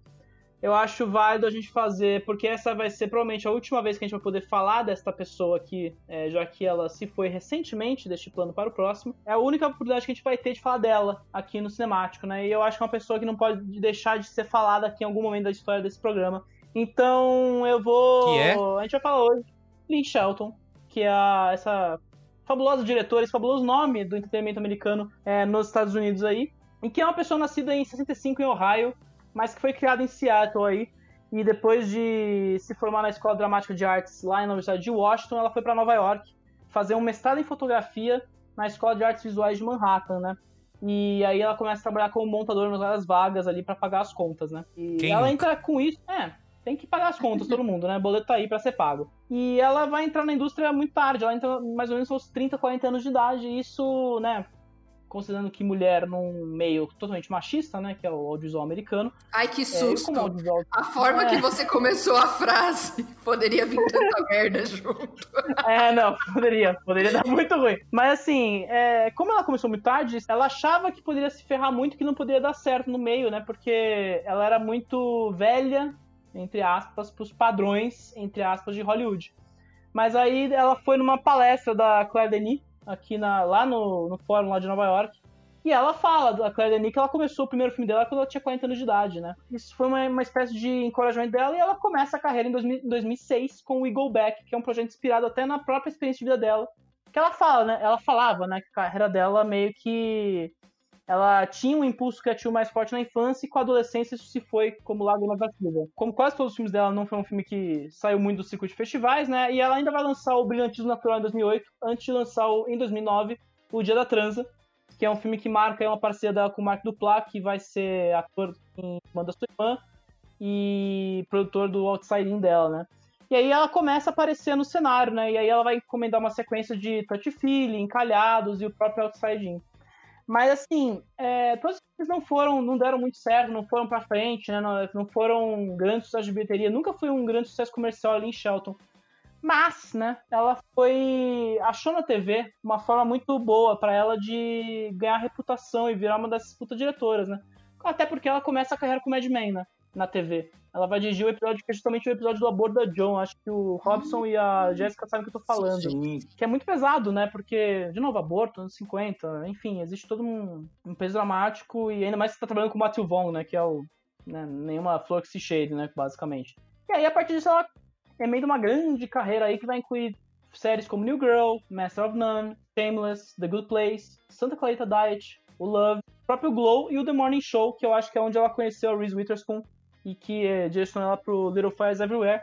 eu acho válido a gente fazer, porque essa vai ser provavelmente a última vez que a gente vai poder falar desta pessoa aqui, é, já que ela se foi recentemente deste plano para o próximo. É a única oportunidade que a gente vai ter de falar dela aqui no Cinemático, né? E eu acho que é uma pessoa que não pode deixar de ser falada aqui em algum momento da história desse programa. Então eu vou... Que é? A gente vai falar hoje Lynn Shelton, que é a, essa fabulosa diretora, esse fabuloso nome do entretenimento americano, é, nos Estados Unidos aí, e que é uma pessoa nascida em sessenta e cinco em Ohio, mas que foi criado em Seattle aí, e depois de se formar na Escola Dramática de Artes lá na Universidade de Washington, ela foi para Nova York fazer um mestrado em fotografia na Escola de Artes Visuais de Manhattan, né? E aí ela começa a trabalhar como montadora nas horas vagas ali para pagar as contas, né? E Quem ela nunca? entra com isso, é, tem que pagar as contas todo mundo, né? O boleto tá aí para ser pago. E ela vai entrar na indústria muito tarde, ela entra mais ou menos aos trinta, quarenta anos de idade, e isso, né? Considerando que mulher num meio totalmente machista, né, que é o audiovisual americano. Ai, que susto! É, audiovisual... A forma é. que você começou a frase poderia vir tanta merda junto. É, não, poderia. Poderia dar muito ruim. Mas assim, é, como ela começou muito tarde, ela achava que poderia se ferrar muito, que não poderia dar certo no meio, né, porque ela era muito velha, entre aspas, pros padrões, entre aspas, de Hollywood. Mas aí ela foi numa palestra da Claire Denis, aqui na, lá no, no fórum lá de Nova York, e ela fala, a Claire Denis, que ela começou o primeiro filme dela quando ela tinha quarenta anos de idade, né? Isso foi uma, uma espécie de encorajamento dela, e ela começa a carreira em dois mil, dois mil e seis com We Go Back, que é um projeto inspirado até na própria experiência de vida dela, que ela fala, né? Ela falava, né, que a carreira dela meio que... Ela tinha um impulso criativo mais forte na infância, e com a adolescência isso se foi como lágrimas da chuva. Como quase todos os filmes dela, não foi um filme que saiu muito do circuito de festivais, né? E ela ainda vai lançar o Brilhantismo Natural em dois mil e oito, antes de lançar o, em dois mil e nove o Dia da Transa, que é um filme que marca aí uma parceria dela com o Mark Duplass, que vai ser ator em Manda Sua Irmã e produtor do Outside In dela, né? E aí ela começa a aparecer no cenário, né? E aí ela vai encomendar uma sequência de Touch Feeling, Encalhados e o próprio Outside In. Mas, assim, é, todos eles não foram, não deram muito certo, não foram pra frente, né? Não, não foram grandes sucessos de bilheteria. Nunca foi um grande sucesso comercial ali em Shelton. Mas, né, ela foi... achou na T V uma forma muito boa pra ela de ganhar reputação e virar uma das puta diretoras, né? Até porque ela começa a carreira com Mad Men, né? Na T V. Ela vai dirigir o episódio, que é justamente o episódio do aborto da John. Acho que o Robson hum, e a Jéssica sabem o que eu tô falando. Sim. Que é muito pesado, né? Porque, de novo, aborto, anos cinquenta, enfim, existe todo um, um peso dramático. E ainda mais você tá trabalhando com o Matthew Vaughn, né? Que é o... né, nenhuma flor que se cheire, né? Basicamente. E aí, a partir disso, ela é meio de uma grande carreira aí que vai incluir séries como New Girl, Master of None, Shameless, The Good Place, Santa Clarita Diet, o Love, o próprio Glow e o The Morning Show, que eu acho que é onde ela conheceu a Reese Witherspoon e que é, direcionou ela pro Little Fires Everywhere,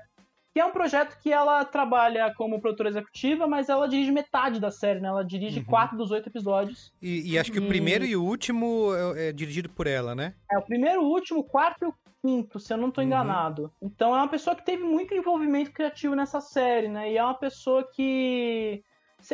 que é um projeto que ela trabalha como produtora executiva, mas ela dirige metade da série, né? Ela dirige uhum. quatro dos oito episódios. E, e acho que e... o primeiro e o último é, é dirigido por ela, né? É, o primeiro, o último, o quarto e o quinto, se eu não tô enganado. Uhum. Então é uma pessoa que teve muito envolvimento criativo nessa série, né? E é uma pessoa que...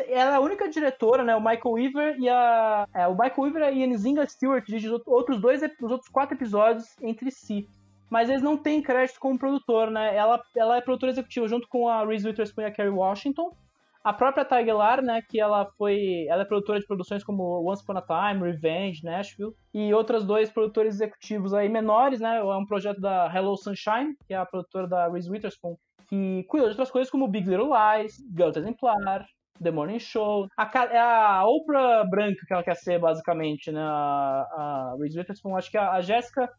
ela é a única diretora, né? O Michael Weaver e a... é, o Michael Weaver e a Nzinga Stewart dirigem os outros dois, os outros quatro episódios entre si. Mas eles não têm crédito como produtor, né? Ela, ela é produtora executiva junto com a Reese Witherspoon e a Kerry Washington. A própria Taguilar, né? Que ela foi... ela é produtora de produções como Once Upon a Time, Revenge, Nashville. E outros dois produtores executivos aí menores, né? É um projeto da Hello Sunshine, que é a produtora da Reese Witherspoon, que cuida de outras coisas como Big Little Lies, Girls Exemplar, The Morning Show. A, a Oprah branca que ela quer ser, basicamente, né? A, a Reese Witherspoon. Acho que a, a Jéssica...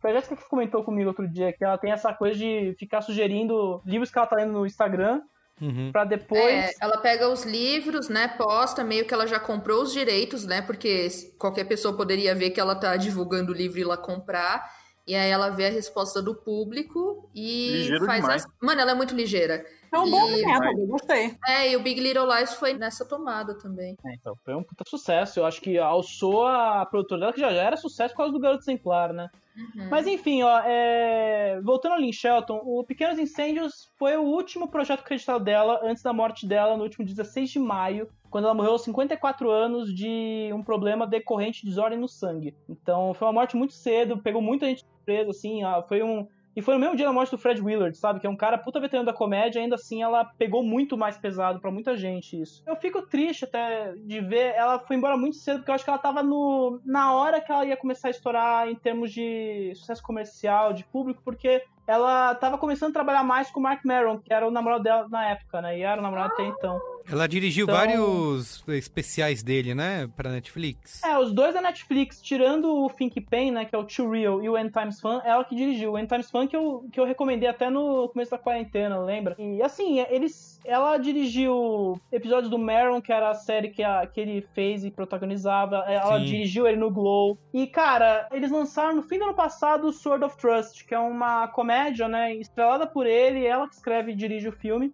foi a Jéssica que comentou comigo outro dia que ela tem essa coisa de ficar sugerindo livros que ela tá lendo no Instagram uhum. pra depois... É, ela pega os livros, né, posta, meio que ela já comprou os direitos, né, porque qualquer pessoa poderia ver que ela tá divulgando o livro e lá comprar, e aí ela vê a resposta do público e ligeiro faz... As... Mano, ela é muito ligeira. É um bom exemplo, eu gostei. É, e o Big Little Lies foi nessa tomada também. É, então, foi um puta sucesso. Eu acho que alçou a produtora dela, que já, já era sucesso por causa do Garoto Exemplar, né? Uhum. Mas enfim, ó, é... voltando a Lynn Shelton, o Pequenos Incêndios foi o último projeto creditado dela antes da morte dela, no último dezesseis de maio, quando ela morreu aos cinquenta e quatro anos de um problema decorrente de desordem no sangue. Então, foi uma morte muito cedo, pegou muita gente surpresa, assim, ó, foi um... E foi no mesmo dia da morte do Fred Willard, sabe? Que é um cara puta veterano da comédia, ainda assim ela pegou muito mais pesado pra muita gente isso. Eu fico triste até de ver, ela foi embora muito cedo, porque eu acho que ela tava no, na hora que ela ia começar a estourar em termos de sucesso comercial, de público, porque ela tava começando a trabalhar mais com o Mark Maron, que era o namorado dela na época, né? E era o namorado até então. Ela dirigiu então... vários especiais dele, né? Pra Netflix. É, os dois da Netflix, tirando o Think Pain, né? Que é o Too Real e o End Times Fun, ela que dirigiu. O End Times Fun que eu, que eu recomendei até no começo da quarentena, lembra? E assim, eles, ela dirigiu episódios do Maron, que era a série que, a, que ele fez e protagonizava. Ela Sim. dirigiu ele no Glow. E, cara, eles lançaram no fim do ano passado o Sword of Trust, que é uma comédia, né? Estrelada por ele, ela que escreve e dirige o filme.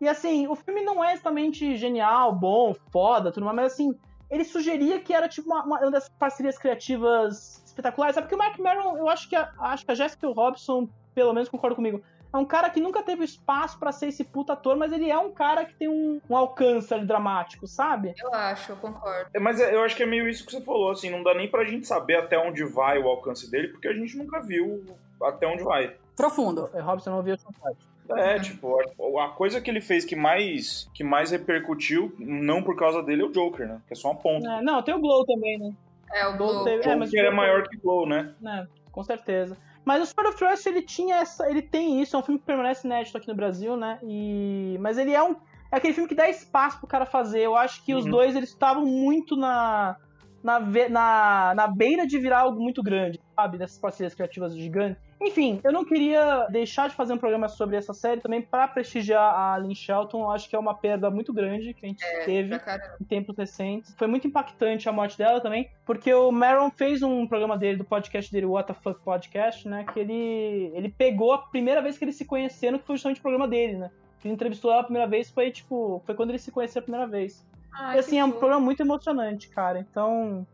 E assim, o filme não é exatamente genial, bom, foda, tudo mais, mas assim, ele sugeria que era tipo uma, uma das parcerias criativas espetaculares, sabe? Porque o Mark Maron, eu acho que a, acho que a Jessica e o Robson, pelo menos concordam comigo, é um cara que nunca teve espaço pra ser esse puta ator, mas ele é um cara que tem um, um alcance ali dramático, sabe? Eu acho, eu concordo. É, mas eu acho que é meio isso que você falou, assim, não dá nem pra gente saber até onde vai o alcance dele, porque a gente nunca viu até onde vai. Profundo. É, Robson não ouviu o podcast. É, tipo, a, a coisa que ele fez que mais, que mais repercutiu, não por causa dele, é o Joker, né? Que é só uma ponta. É, não, tem o Glow também, né? É, o Glow. Teve, é, mas o Joker é maior que o Glow, né? É, com certeza. Mas o Sword of Trust, ele tinha essa... ele tem isso, é um filme que permanece inédito aqui no Brasil, né? E... mas ele é um... é aquele filme que dá espaço pro cara fazer. Eu acho que uhum. os dois, eles estavam muito na... Na, ve- na, na beira de virar algo muito grande, sabe? Dessas parcerias criativas gigantes. Enfim, eu não queria deixar de fazer um programa sobre essa série também pra prestigiar a Lynn Shelton. Eu acho que é uma perda muito grande que a gente é, teve em tempos recentes. Foi muito impactante a morte dela também, porque o Maron fez um programa dele, do podcast dele, o What the Fuck Podcast, né? Que ele, ele pegou a primeira vez que eles se conheceram, que foi justamente o programa dele, né? Que ele entrevistou ela a primeira vez, foi tipo, foi quando eles se conheceram a primeira vez. Ah, e assim, é um problema muito emocionante, cara. Então,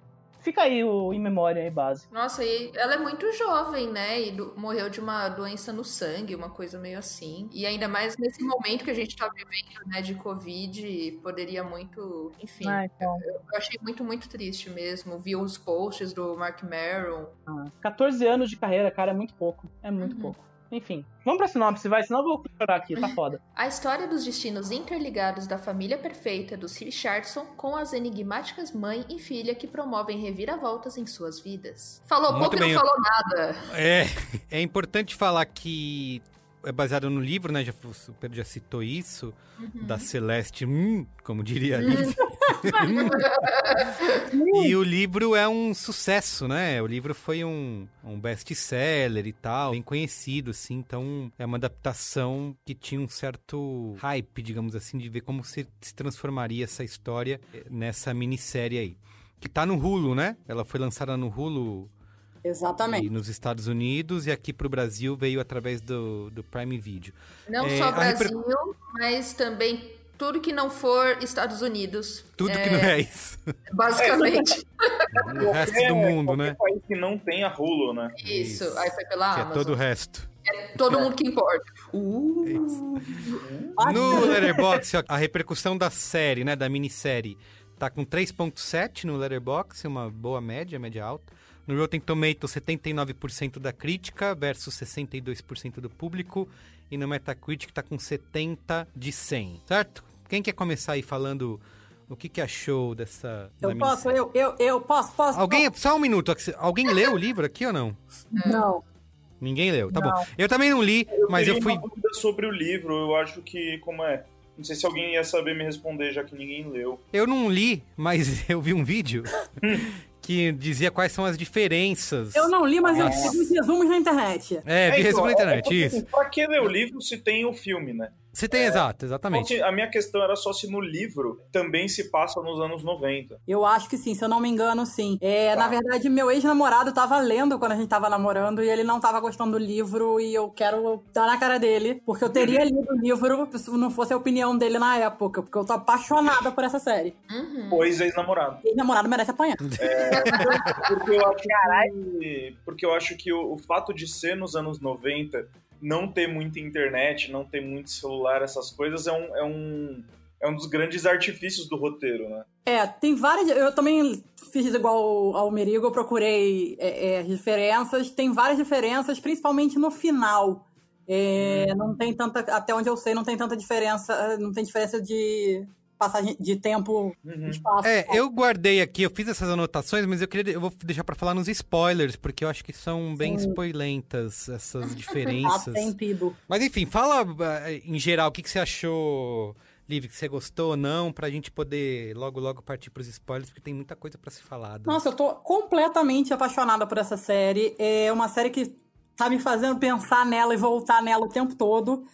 Fica aí o Em Memória aí, base. Nossa, e ela é muito jovem, né? E do, morreu de uma doença no sangue, uma coisa meio assim. E ainda mais nesse momento que a gente tá vivendo, né? De Covid, poderia muito... Enfim, ah, então. eu, eu achei muito, muito triste mesmo. Vi os posts do Mark Maron. Ah, catorze anos de carreira, cara, é muito pouco. É muito uhum. pouco. Enfim, vamos pra sinopse, vai, senão eu vou chorar aqui, tá foda. A história dos destinos interligados da família perfeita dos Richardson com as enigmáticas mãe e filha que promovem reviravoltas em suas vidas. Falou muito pouco bem, e não falou nada. É, é importante falar que é baseado no livro, né, já, o Pedro já citou isso, uhum. da Celeste, hum, como diria a Liv. E o livro é um sucesso, né? O livro foi um, um best-seller e tal, bem conhecido, assim. Então, é uma adaptação que tinha um certo hype, digamos assim, de ver como se, se transformaria essa história nessa minissérie aí. Que tá no Hulu, né? Ela foi lançada no Hulu... Exatamente. Nos Estados Unidos e aqui pro Brasil veio através do, do Prime Video. Não é, só Brasil, reper... mas também... Tudo que não for Estados Unidos. Tudo é... que não é isso. Basicamente. É, o resto do mundo, né? País que não tem a Hulu, né? Isso, isso. Aí foi pela que Amazon. É todo o resto. É todo mundo que importa. Uh. É no Letterboxd, a repercussão da série, né? Da minissérie, tá com três vírgula sete no Letterboxd, uma boa média, média alta. No Rotten Tomatoes, setenta e nove por cento da crítica versus sessenta e dois por cento do público. E no Metacritic tá com setenta de cem, certo? Quem quer começar aí falando o que que achou dessa... Eu posso, eu, eu, eu posso, posso. Alguém, posso. Só um minuto, alguém leu o livro aqui ou não? Não. Ninguém leu, tá não. bom. Eu também não li, eu mas eu fui... Eu uma dúvida sobre o livro, eu acho que, como é... Não sei se alguém ia saber me responder, já que ninguém leu. Eu não li, mas eu vi um vídeo... que dizia quais são as diferenças. Eu não li, mas Nossa. eu vi resumos na internet. É, vi é resumos na internet, é, isso. Pra que ler o livro se tem o filme, né? Se tem, é, exato, exatamente. A minha questão era só se no livro também se passa nos anos noventa. Eu acho que sim, se eu não me engano, sim. É, tá. Na verdade, meu ex-namorado tava lendo quando a gente tava namorando e ele não tava gostando do livro e eu quero dar na cara dele, porque eu teria lido o livro se não fosse a opinião dele na época, porque eu tô apaixonada por essa série. Uhum. Pois ex-namorado. Ex-namorado merece apanhar. É, porque, eu acho que, porque eu acho que o, o fato de ser nos anos noventa, não ter muita internet, não ter muito celular, essas coisas, é um, é um, é um dos grandes artifícios do roteiro, né? É, tem várias... Eu também fiz igual ao, ao Merigo, eu procurei é, é, diferenças. Tem várias diferenças, principalmente no final. É, hum. Não tem tanta... Até onde eu sei, não tem tanta diferença... Não tem diferença de... passagem de tempo, uhum. espaço. É, eu guardei aqui, eu fiz essas anotações, mas eu queria, eu vou deixar pra falar nos spoilers, porque eu acho que são bem Sim. spoilentas essas diferenças. Mas enfim, fala em geral, o que, que você achou, Liv, que você gostou ou não, pra gente poder logo, logo partir pros spoilers, porque tem muita coisa pra ser falada. Nossa, eu tô completamente apaixonada por essa série, é uma série que tá me fazendo pensar nela e voltar nela o tempo todo.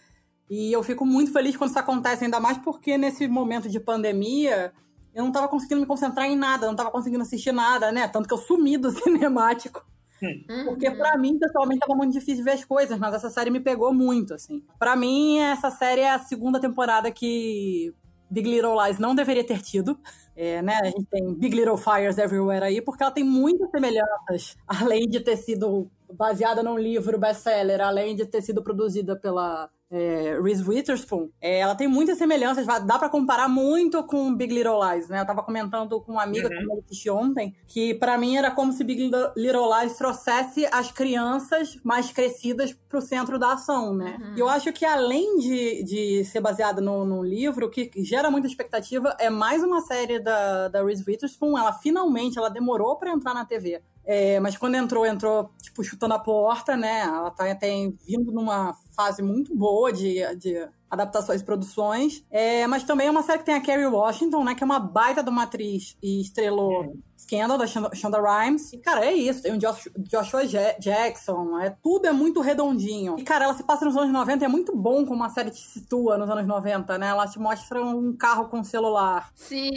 E eu fico muito feliz quando isso acontece, ainda mais porque nesse momento de pandemia eu não tava conseguindo me concentrar em nada, eu não tava conseguindo assistir nada, né? Tanto que eu sumi do cinemático. Uhum. Porque pra mim, pessoalmente, tava muito difícil ver as coisas, mas essa série me pegou muito, assim. Pra mim, essa série é a segunda temporada que Big Little Lies não deveria ter tido. É, né? A gente tem Big Little Fires Everywhere aí, porque ela tem muitas semelhanças, além de ter sido baseada num livro best-seller, além de ter sido produzida pela... É, Reese Witherspoon, é, ela tem muitas semelhanças, dá pra comparar muito com Big Little Lies, né? Eu tava comentando com uma amiga uhum. que eu assisti ontem, que pra mim era como se Big Little Lies trouxesse as crianças mais crescidas pro centro da ação, né? Uhum. E eu acho que além de, de ser baseada no, no livro, que gera muita expectativa, é mais uma série da, da Reese Witherspoon, ela finalmente, ela demorou pra entrar na T V. É, mas quando entrou, entrou, tipo, chutando a porta, né? Ela tá até vindo numa fase muito boa de, de adaptações e produções. É, mas também é uma série que tem a Kerry Washington, né? Que é uma baita de uma atriz e estrelou é. Scandal, da Shonda, Shonda Rhimes. E, cara, é isso. Tem o Josh, Joshua Je- Jackson. É, tudo é muito redondinho. E, cara, ela se passa nos anos noventa. É muito bom como a série te situa nos anos noventa, né? Ela te mostra um carro com celular. Sim.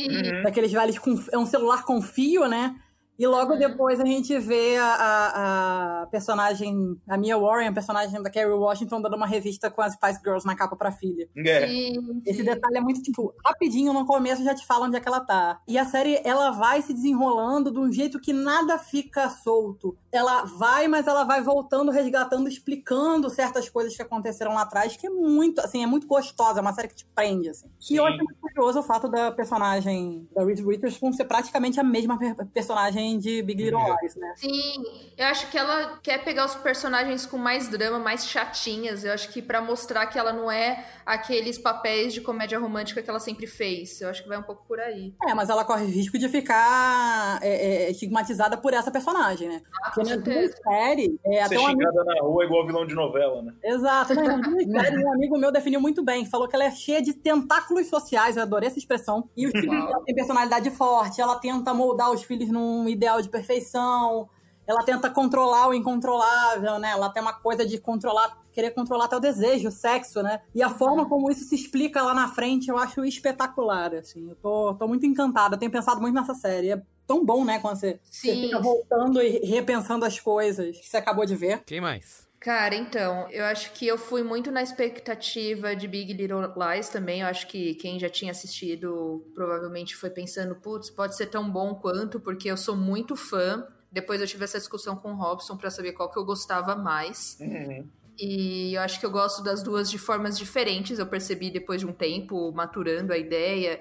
Daqueles velhos com... É um celular com fio, né? E logo uhum. depois a gente vê a, a, a personagem, a Mia Warren, a personagem da Kerry Washington, dando uma revista com as Spice Girls na capa pra filha. É. Sim, esse sim. detalhe é muito, tipo, rapidinho, no começo já te fala onde é que ela tá. E a série, ela vai se desenrolando de um jeito que nada fica solto. Ela vai, mas ela vai voltando, resgatando, explicando certas coisas que aconteceram lá atrás, que é muito, assim, é muito gostosa, é uma série que te prende, assim. Sim. E eu acho muito curioso o fato da personagem da Reese Witherspoon ser praticamente a mesma personagem de Big Little Lies, né? Sim, eu acho que ela quer pegar os personagens com mais drama, mais chatinhas, eu acho que pra mostrar que ela não é aqueles papéis de comédia romântica que ela sempre fez, eu acho que vai um pouco por aí. É, mas ela corre risco de ficar é, é, estigmatizada por essa personagem, né? Ah, porque nas duas séries... É, ser xingada amiga... na rua igual vilão de novela, né? Exato, né? Um amigo meu definiu muito bem, falou que ela é cheia de tentáculos sociais, eu adorei essa expressão, e os filhos wow. dela têm personalidade forte, ela tenta moldar os filhos num ideal de perfeição, ela tenta controlar o incontrolável, né? Ela tem uma coisa de controlar, querer controlar até o desejo, o sexo, né? E a forma como isso se explica lá na frente, eu acho espetacular, assim. Eu tô, tô muito encantada, eu tenho pensado muito nessa série. É tão bom, né? Quando você, você fica voltando e repensando as coisas que você acabou de ver. Quem mais? Cara, então, eu acho que eu fui muito na expectativa de Big Little Lies também, eu acho que quem já tinha assistido provavelmente foi pensando, putz, pode ser tão bom quanto, porque eu sou muito fã, depois eu tive essa discussão com o Robson pra saber qual que eu gostava mais, uhum. e eu acho que eu gosto das duas de formas diferentes, eu percebi depois de um tempo, maturando a ideia...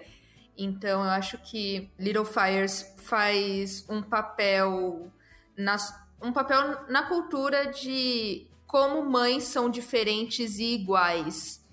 Então, eu acho que Little Fires faz um papel, nas, um papel na cultura de como mães são diferentes e iguais.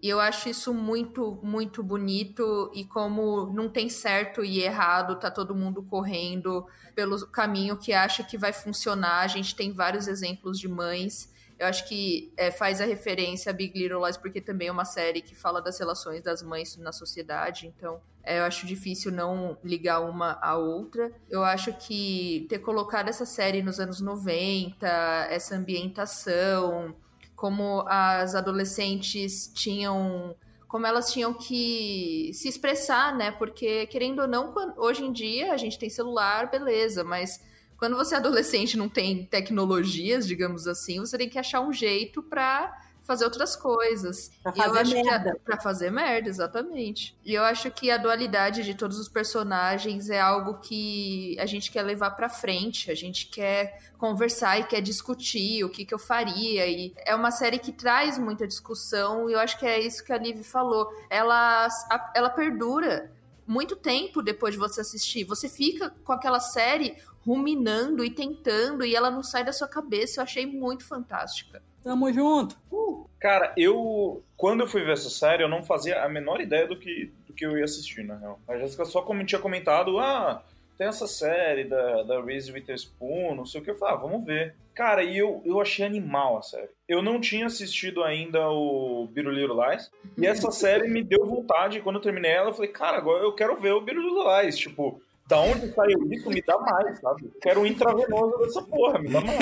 E eu acho isso muito, muito bonito. E como não tem certo e errado, tá todo mundo correndo pelo caminho que acha que vai funcionar. A gente tem vários exemplos de mães. Eu acho que é, faz a referência a Big Little Lies, porque também é uma série que fala das relações das mães na sociedade, então é, eu acho difícil não ligar uma à outra. Eu acho que ter colocado essa série nos anos noventa, essa ambientação, como as adolescentes tinham... como elas tinham que se expressar, né? Porque, querendo ou não, hoje em dia a gente tem celular, beleza, mas... quando você é adolescente e não tem tecnologias, digamos assim, você tem que achar um jeito pra fazer outras coisas. Pra fazer eu acho merda. Que a... Pra fazer merda, exatamente. E eu acho que a dualidade de todos os personagens é algo que a gente quer levar pra frente, a gente quer conversar e quer discutir o que, que eu faria. E é uma série que traz muita discussão e eu acho que é isso que a Liv falou. Ela, ela perdura muito tempo depois de você assistir. Você fica com aquela série... ruminando e tentando, e ela não sai da sua cabeça, eu achei muito fantástica. Tamo junto! Uh. Cara, eu... quando eu fui ver essa série, eu não fazia a menor ideia do que, do que eu ia assistir, na real. A Jéssica só como tinha comentado, ah, tem essa série da, da Reese Witherspoon, não sei o que, eu falei, ah, vamos ver. Cara, e eu, eu achei animal a série. Eu não tinha assistido ainda o Big Little Lies, e essa série me deu vontade, quando eu terminei ela, eu falei, cara, agora eu quero ver o Big Little Lies, tipo... da onde saiu isso, me dá mais, sabe? Quero um intravenoso dessa porra, me dá mais.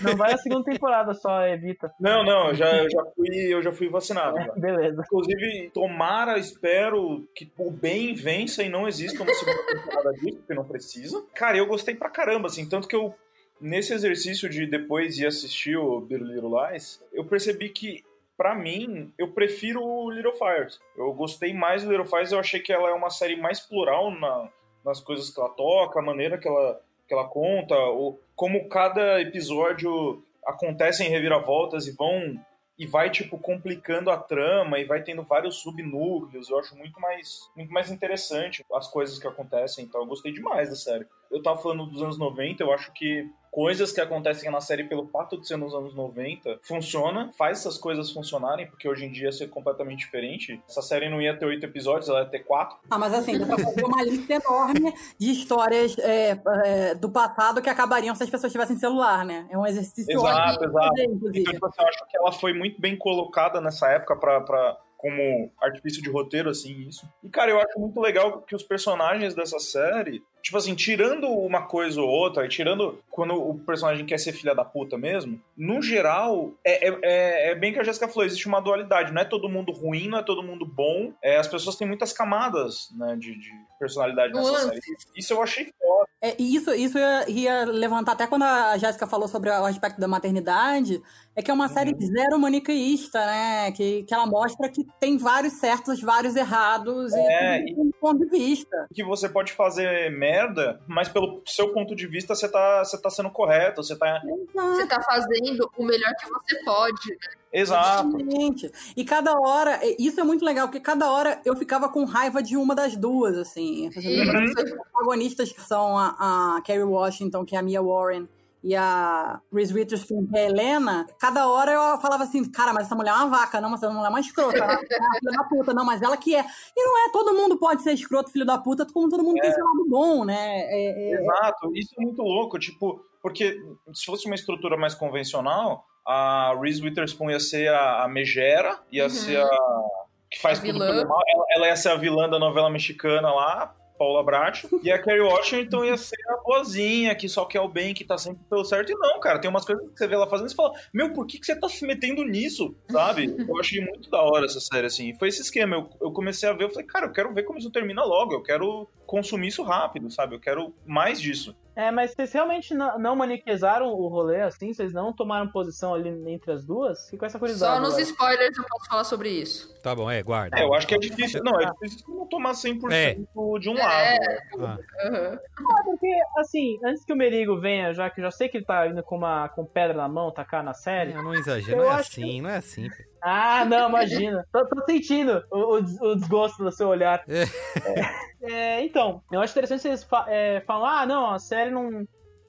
Não vai a segunda temporada só, evita. Não, não, eu já, eu já, fui, eu já fui vacinado. É, beleza. Inclusive, tomara, espero que o bem vença e não exista uma segunda temporada disso, porque não precisa. Cara, eu gostei pra caramba, assim, tanto que eu, nesse exercício de depois ir assistir o Big Little Lies, eu percebi que pra mim, eu prefiro o Little Fires. Eu gostei mais do Little Fires, eu achei que ela é uma série mais plural na, nas coisas que ela toca, a maneira que ela, que ela conta, ou como cada episódio acontece em reviravoltas e vão e vai, tipo, complicando a trama e vai tendo vários subnúcleos. Eu acho muito mais, muito mais interessante as coisas que acontecem, então eu gostei demais da série. Eu tava falando dos anos noventa, eu acho que coisas que acontecem na série pelo fato de ser nos anos noventa, funciona, faz essas coisas funcionarem, porque hoje em dia ia ser completamente diferente. Essa série não ia ter oito episódios, ela ia ter quatro. Ah, mas assim, dá pra fazer uma lista enorme de histórias é, é, do passado que acabariam se as pessoas tivessem celular, né? É um exercício... Exato, exato. Então, eu acho que ela foi muito bem colocada nessa época pra... pra... como artifício de roteiro, assim, isso. E, cara, eu acho muito legal que os personagens dessa série, tipo assim, tirando uma coisa ou outra, e tirando quando o personagem quer ser filha da puta mesmo, no geral, é, é, é bem que a Jéssica falou, existe uma dualidade, não é todo mundo ruim, não é todo mundo bom, é, as pessoas têm muitas camadas, né, de, de personalidade nessa Nossa. série. Isso eu achei foda. É, isso, isso ia, ia levantar, até quando a Jéssica falou sobre o aspecto da maternidade, é que é uma uhum. série zero maniqueísta, né, que, que ela mostra que tem vários certos, vários errados, é, e, e um ponto de vista. Que você pode fazer merda, mas pelo seu ponto de vista você tá, você tá sendo correto, você tá... Exato. Você tá fazendo o melhor que você pode, né? Exato. Exatamente. E cada hora, isso é muito legal, porque cada hora eu ficava com raiva de uma das duas, assim. Os protagonistas que são a, a Kerry Washington, que é a Mia Warren, e a Reese Witherspoon, que é a Helena, cada hora eu falava assim, cara, mas essa mulher é uma vaca, não, mas essa mulher é uma escrota, ela é uma filha da puta, não, mas ela que é. E não é, todo mundo pode ser escroto, filho da puta, como todo mundo é. tem seu lado bom, né? É, é... Exato, isso é muito louco, tipo, porque se fosse uma estrutura mais convencional, a Reese Witherspoon ia ser a, a megera, ia uhum. ser a... que faz a tudo vilã. Pelo mal, ela, ela ia ser a vilã da novela mexicana lá, Paula Bracho, e a Kerry Washington ia ser a boazinha, que só quer o bem, que tá sempre pelo certo. E não, cara, tem umas coisas que você vê ela fazendo e você fala, meu, por que, que você tá se metendo nisso, sabe? Eu achei muito da hora essa série, assim. Foi esse esquema, eu, eu comecei a ver, eu falei, cara, eu quero ver como isso termina logo, eu quero consumir isso rápido, sabe? Eu quero mais disso. É, mas vocês realmente não, não maniquezaram o rolê, assim? Vocês não tomaram posição ali entre as duas? Fico com essa curiosidade. Só nos agora. Spoilers eu posso falar sobre isso. Tá bom, é, guarda. É, eu acho que é difícil, não, é difícil não tomar cem por cento é. de um lado. É, né? ah. Uhum. Ah, porque, assim, antes que o Merigo venha, já que eu já sei que ele tá indo com uma com pedra na mão, tacar na série... Não, não exagero, não é assim, que... não é assim. Ah, não, imagina. Tô, tô sentindo o, o desgosto do seu olhar. É. É, então, eu acho interessante vocês fa- é, falar, ah, não, a série não...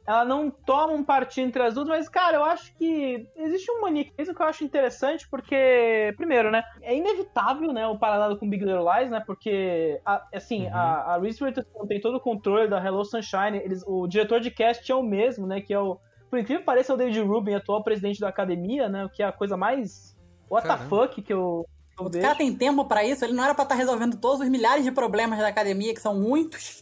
Ela não toma um partido entre as duas, mas, cara, eu acho que existe um maniqueísmo que eu acho interessante, porque, primeiro, né, é inevitável, né, o paralelo com Big Little Lies, né, porque, a, assim, uhum. a, a Reese Witherspoon tem todo o controle da Hello Sunshine, eles, o diretor de cast é o mesmo, né, que é o, por incrível que pareça, é o David Rubin, atual presidente da academia, né, o que é a coisa mais what the fuck que eu... O cara tem tempo pra isso, ele não era pra estar tá resolvendo todos os milhares de problemas da academia, que são muitos.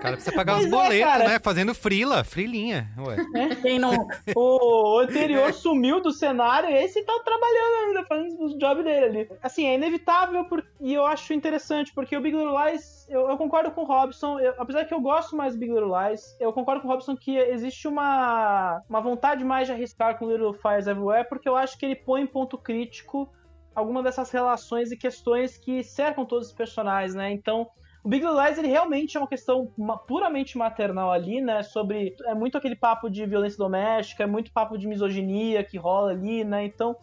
Cara, precisa pagar os boletos, é, né? Fazendo frila, frilinha. Ué. É, quem não... O anterior sumiu do cenário, esse tá trabalhando ainda, fazendo o job dele ali. Assim, é inevitável por... e eu acho interessante, porque o Big Little Lies, eu, eu concordo com o Robson, eu, apesar que eu gosto mais do Big Little Lies, eu concordo com o Robson que existe uma, uma vontade mais de arriscar com Little Fires Everywhere, porque eu acho que ele põe em ponto crítico alguma dessas relações e questões que cercam todos os personagens, né? Então, o Big Little Lies, ele realmente é uma questão puramente maternal ali, né? Sobre... É muito aquele papo de violência doméstica, é muito papo de misoginia que rola ali, né? Então,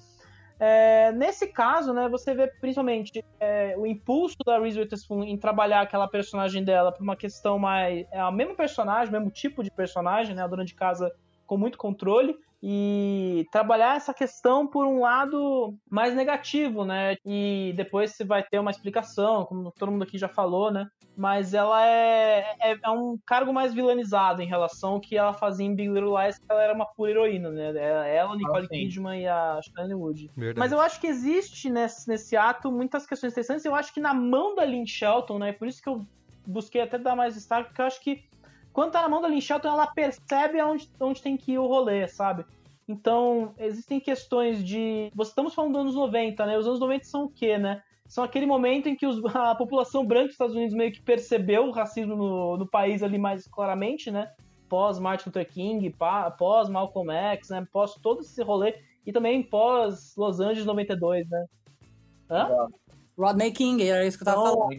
é, nesse caso, né? Você vê, principalmente, é, o impulso da Reese Witherspoon em trabalhar aquela personagem dela por uma questão mais... É o mesmo personagem, o mesmo tipo de personagem, né? A dona de casa com muito controle. E trabalhar essa questão por um lado mais negativo, né? E depois você vai ter uma explicação, como todo mundo aqui já falou, né? Mas ela é, é, é um cargo mais vilanizado em relação ao que ela fazia em Big Little Lies, que ela era uma pura heroína, né? Ela, Nicole ah, Kidman e a Shailene Woodley. Verdade. Mas eu acho que existe nesse, nesse ato muitas questões interessantes. Eu acho que na mão da Lynn Shelton, né? Por isso que eu busquei até dar mais destaque, porque eu acho que quando tá na mão da Lynn Shelton, ela percebe onde, onde tem que ir o rolê, sabe? Então, existem questões de... Estamos falando dos anos noventa, né? Os anos noventa são o quê, né? São aquele momento em que os, a população branca dos Estados Unidos meio que percebeu o racismo no, no país ali mais claramente, né? Pós Martin Luther King, pós Malcolm X, né? Pós todo esse rolê. E também pós Los Angeles noventa e dois, né? Hã? Rodney King, era isso que eu tava oh, falando.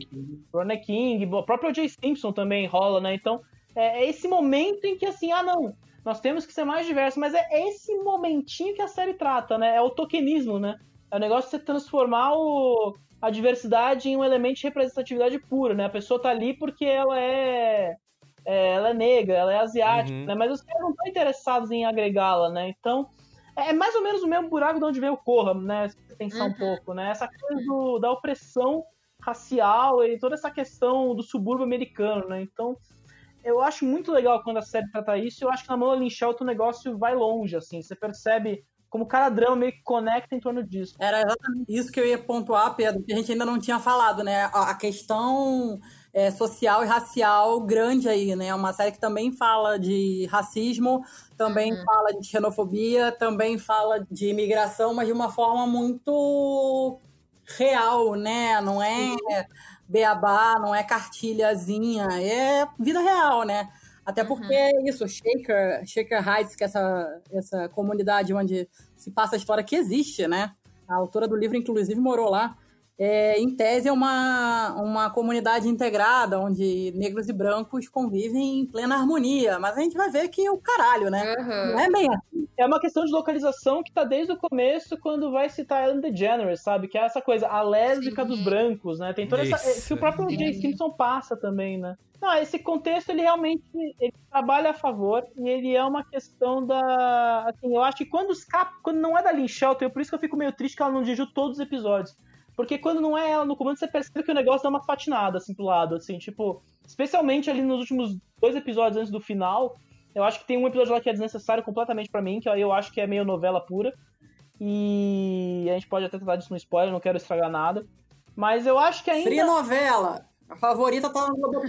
Rodney King, o próprio O J Simpson também rola, né? Então... É esse momento em que, assim, ah, não, nós temos que ser mais diversos, mas é esse momentinho que a série trata, né? É o tokenismo, né? É o negócio de você transformar o... a diversidade em um elemento de representatividade pura, né? A pessoa tá ali porque ela é, é... ela é negra, ela é asiática, uhum. né? Mas os caras não estão interessados em agregá-la, né? Então, é mais ou menos o mesmo buraco de onde veio o Corra, né? Se você pensar uhum. um pouco, né? Essa coisa do... da opressão racial e toda essa questão do subúrbio americano, né? Então... Eu acho muito legal quando a série trata isso. Eu acho que na mão da Lynn Shelton o negócio vai longe, assim. Você percebe como cada drama meio que conecta em torno disso. Era exatamente isso que eu ia pontuar, Pedro, que a gente ainda não tinha falado, né? A questão é, social e racial grande aí, né? É uma série que também fala de racismo, também uhum. fala de xenofobia, também fala de imigração, mas de uma forma muito real, né? Não é beabá, não é cartilhazinha, é vida real, né? Até porque uhum. isso, Shaker, Shaker Heights, que é essa, essa comunidade onde se passa a história que existe, né? A autora do livro, inclusive, morou lá. É, em tese, é uma, uma comunidade integrada, onde negros e brancos convivem em plena harmonia. Mas a gente vai ver que é o caralho, né? Uhum. Não é bem assim. É uma questão de localização que tá desde o começo, quando vai citar Ellen DeGeneres, sabe? Que é essa coisa, a lésbica Sim. dos brancos, né? Tem toda Isso. essa... que o próprio Jay Simpson passa também, né? Não, esse contexto, ele realmente ele trabalha a favor, e ele é uma questão da... Assim, eu acho que quando escapa, quando não é da Lynn Shelton, por isso que eu fico meio triste que ela não dirigiu todos os episódios. Porque quando não é ela no comando, você percebe que o negócio dá uma patinada, assim, pro lado, assim, tipo... Especialmente ali nos últimos dois episódios antes do final, eu acho que tem um episódio lá que é desnecessário completamente pra mim, que eu acho que é meio novela pura. E a gente pode até tratar disso no spoiler, não quero estragar nada. Mas eu acho que ainda... Seria novela! A favorita tá no Globo.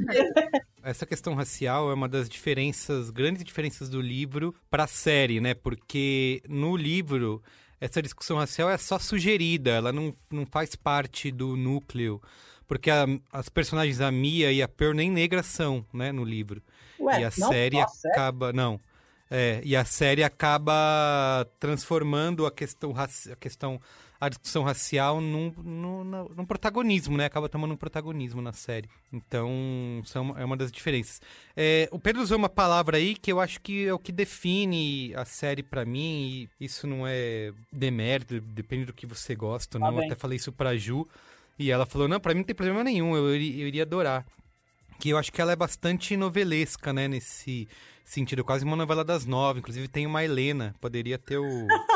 Essa questão racial é uma das diferenças, grandes diferenças do livro pra série, né? Porque no livro, essa discussão racial é só sugerida, ela não, não faz parte do núcleo. Porque a, as personagens, a Mia e a Pearl, nem negras são, né? No livro. Ué, e a não, série acaba... Não. É, e a série acaba transformando a questão, a questão, a discussão racial num, num, num protagonismo, né? Acaba tomando um protagonismo na série. Então, são, é uma das diferenças. É, o Pedro usou uma palavra aí que eu acho que é o que define a série pra mim, e isso não é demérito, depende do que você gosta, tá, não. Bem. Eu até falei isso pra Ju, e ela falou, não, pra mim não tem problema nenhum, eu, eu iria adorar. Que eu acho que ela é bastante novelesca, né, nesse sentido. Quase uma novela das nove. Inclusive tem uma Helena, poderia ter o...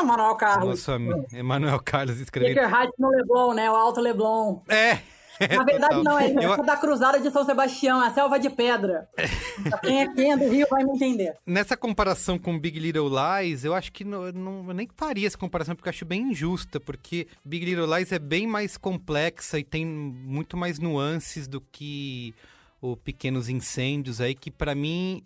Manuel Carlos. Nosso amigo, Manuel Carlos escrevendo. Baker Heights no Leblon, né, o Alto Leblon. É. é Na verdade total. Não, é eu... da Cruzada de São Sebastião, a Selva de Pedra. Quem é quem é do Rio vai me entender. Nessa comparação com Big Little Lies, eu acho que não, não, eu nem faria essa comparação, porque eu acho bem injusta, porque Big Little Lies é bem mais complexa e tem muito mais nuances do que... ou Pequenos Incêndios aí, que pra mim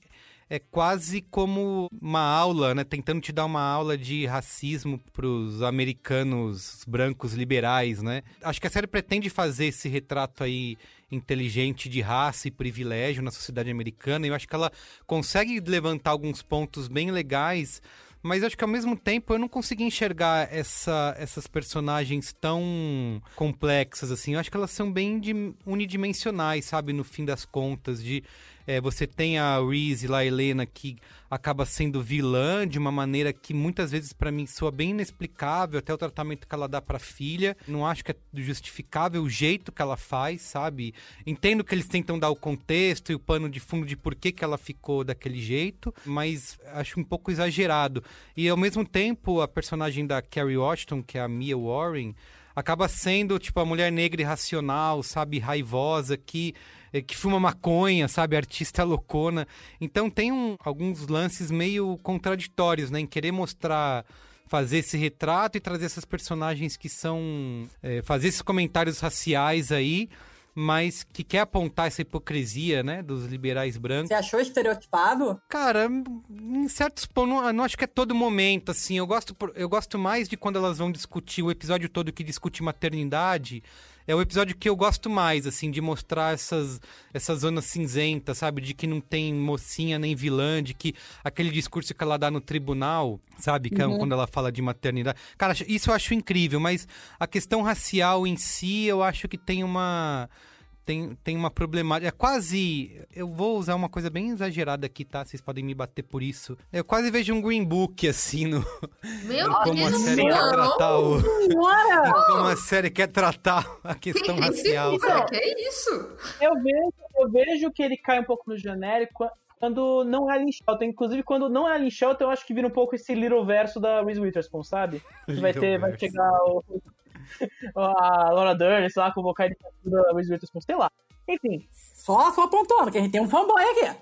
é quase como uma aula, né? Tentando te dar uma aula de racismo pros americanos brancos liberais, né? Acho que a série pretende fazer esse retrato aí inteligente de raça e privilégio na sociedade americana, e eu acho que ela consegue levantar alguns pontos bem legais, mas acho que ao mesmo tempo eu não consegui enxergar essa, essas personagens tão complexas, assim. Eu acho que elas são bem de, unidimensionais, sabe? No fim das contas, de é, você tem a Reese lá, a Helena, que acaba sendo vilã de uma maneira que muitas vezes para mim soa bem inexplicável, até o tratamento que ela dá pra filha. Não acho que é justificável o jeito que ela faz, sabe? Entendo que eles tentam dar o contexto e o pano de fundo de por que que ela ficou daquele jeito, mas acho um pouco exagerado. E ao mesmo tempo, a personagem da Kerry Washington, que é a Mia Warren, acaba sendo tipo a mulher negra irracional, sabe, raivosa, que, que fuma maconha, sabe, artista loucona. Então tem um, alguns lances meio contraditórios, né, em querer mostrar, fazer esse retrato e trazer essas personagens que são... É, fazer esses comentários raciais aí, mas que quer apontar essa hipocrisia, né, dos liberais brancos. Você achou estereotipado? Cara, em certos pontos, não, não acho que é todo momento, assim. Eu gosto, eu gosto mais de quando elas vão discutir o episódio todo que discute maternidade. É o episódio que eu gosto mais, assim, de mostrar essas, essas zonas cinzentas, sabe? De que não tem mocinha nem vilã, de que aquele discurso que ela dá no tribunal, sabe? Que uhum. Quando ela fala de maternidade. Cara, isso eu acho incrível, mas a questão racial em si, eu acho que tem uma... Tem, tem uma problemática, é quase, eu vou usar uma coisa bem exagerada aqui, tá? Vocês podem me bater por isso. Eu quase vejo um Green Book, assim, no... Meu no como a série quer tratar o... como a série quer tratar a questão que racial. Isso? Sabe? Que isso? Eu vejo, eu vejo que ele cai um pouco no genérico quando não é Lynn Shelton. Inclusive, quando não é Lynn Shelton, eu acho que vira um pouco esse Little Verso da Reese Witherspoon, sabe? Que vai ter, vai chegar o... a Laura Dern, sei lá, convocar ele da Reese Witherspoon, sei lá. Enfim. Só, só apontando, que a gente tem um fanboy aqui.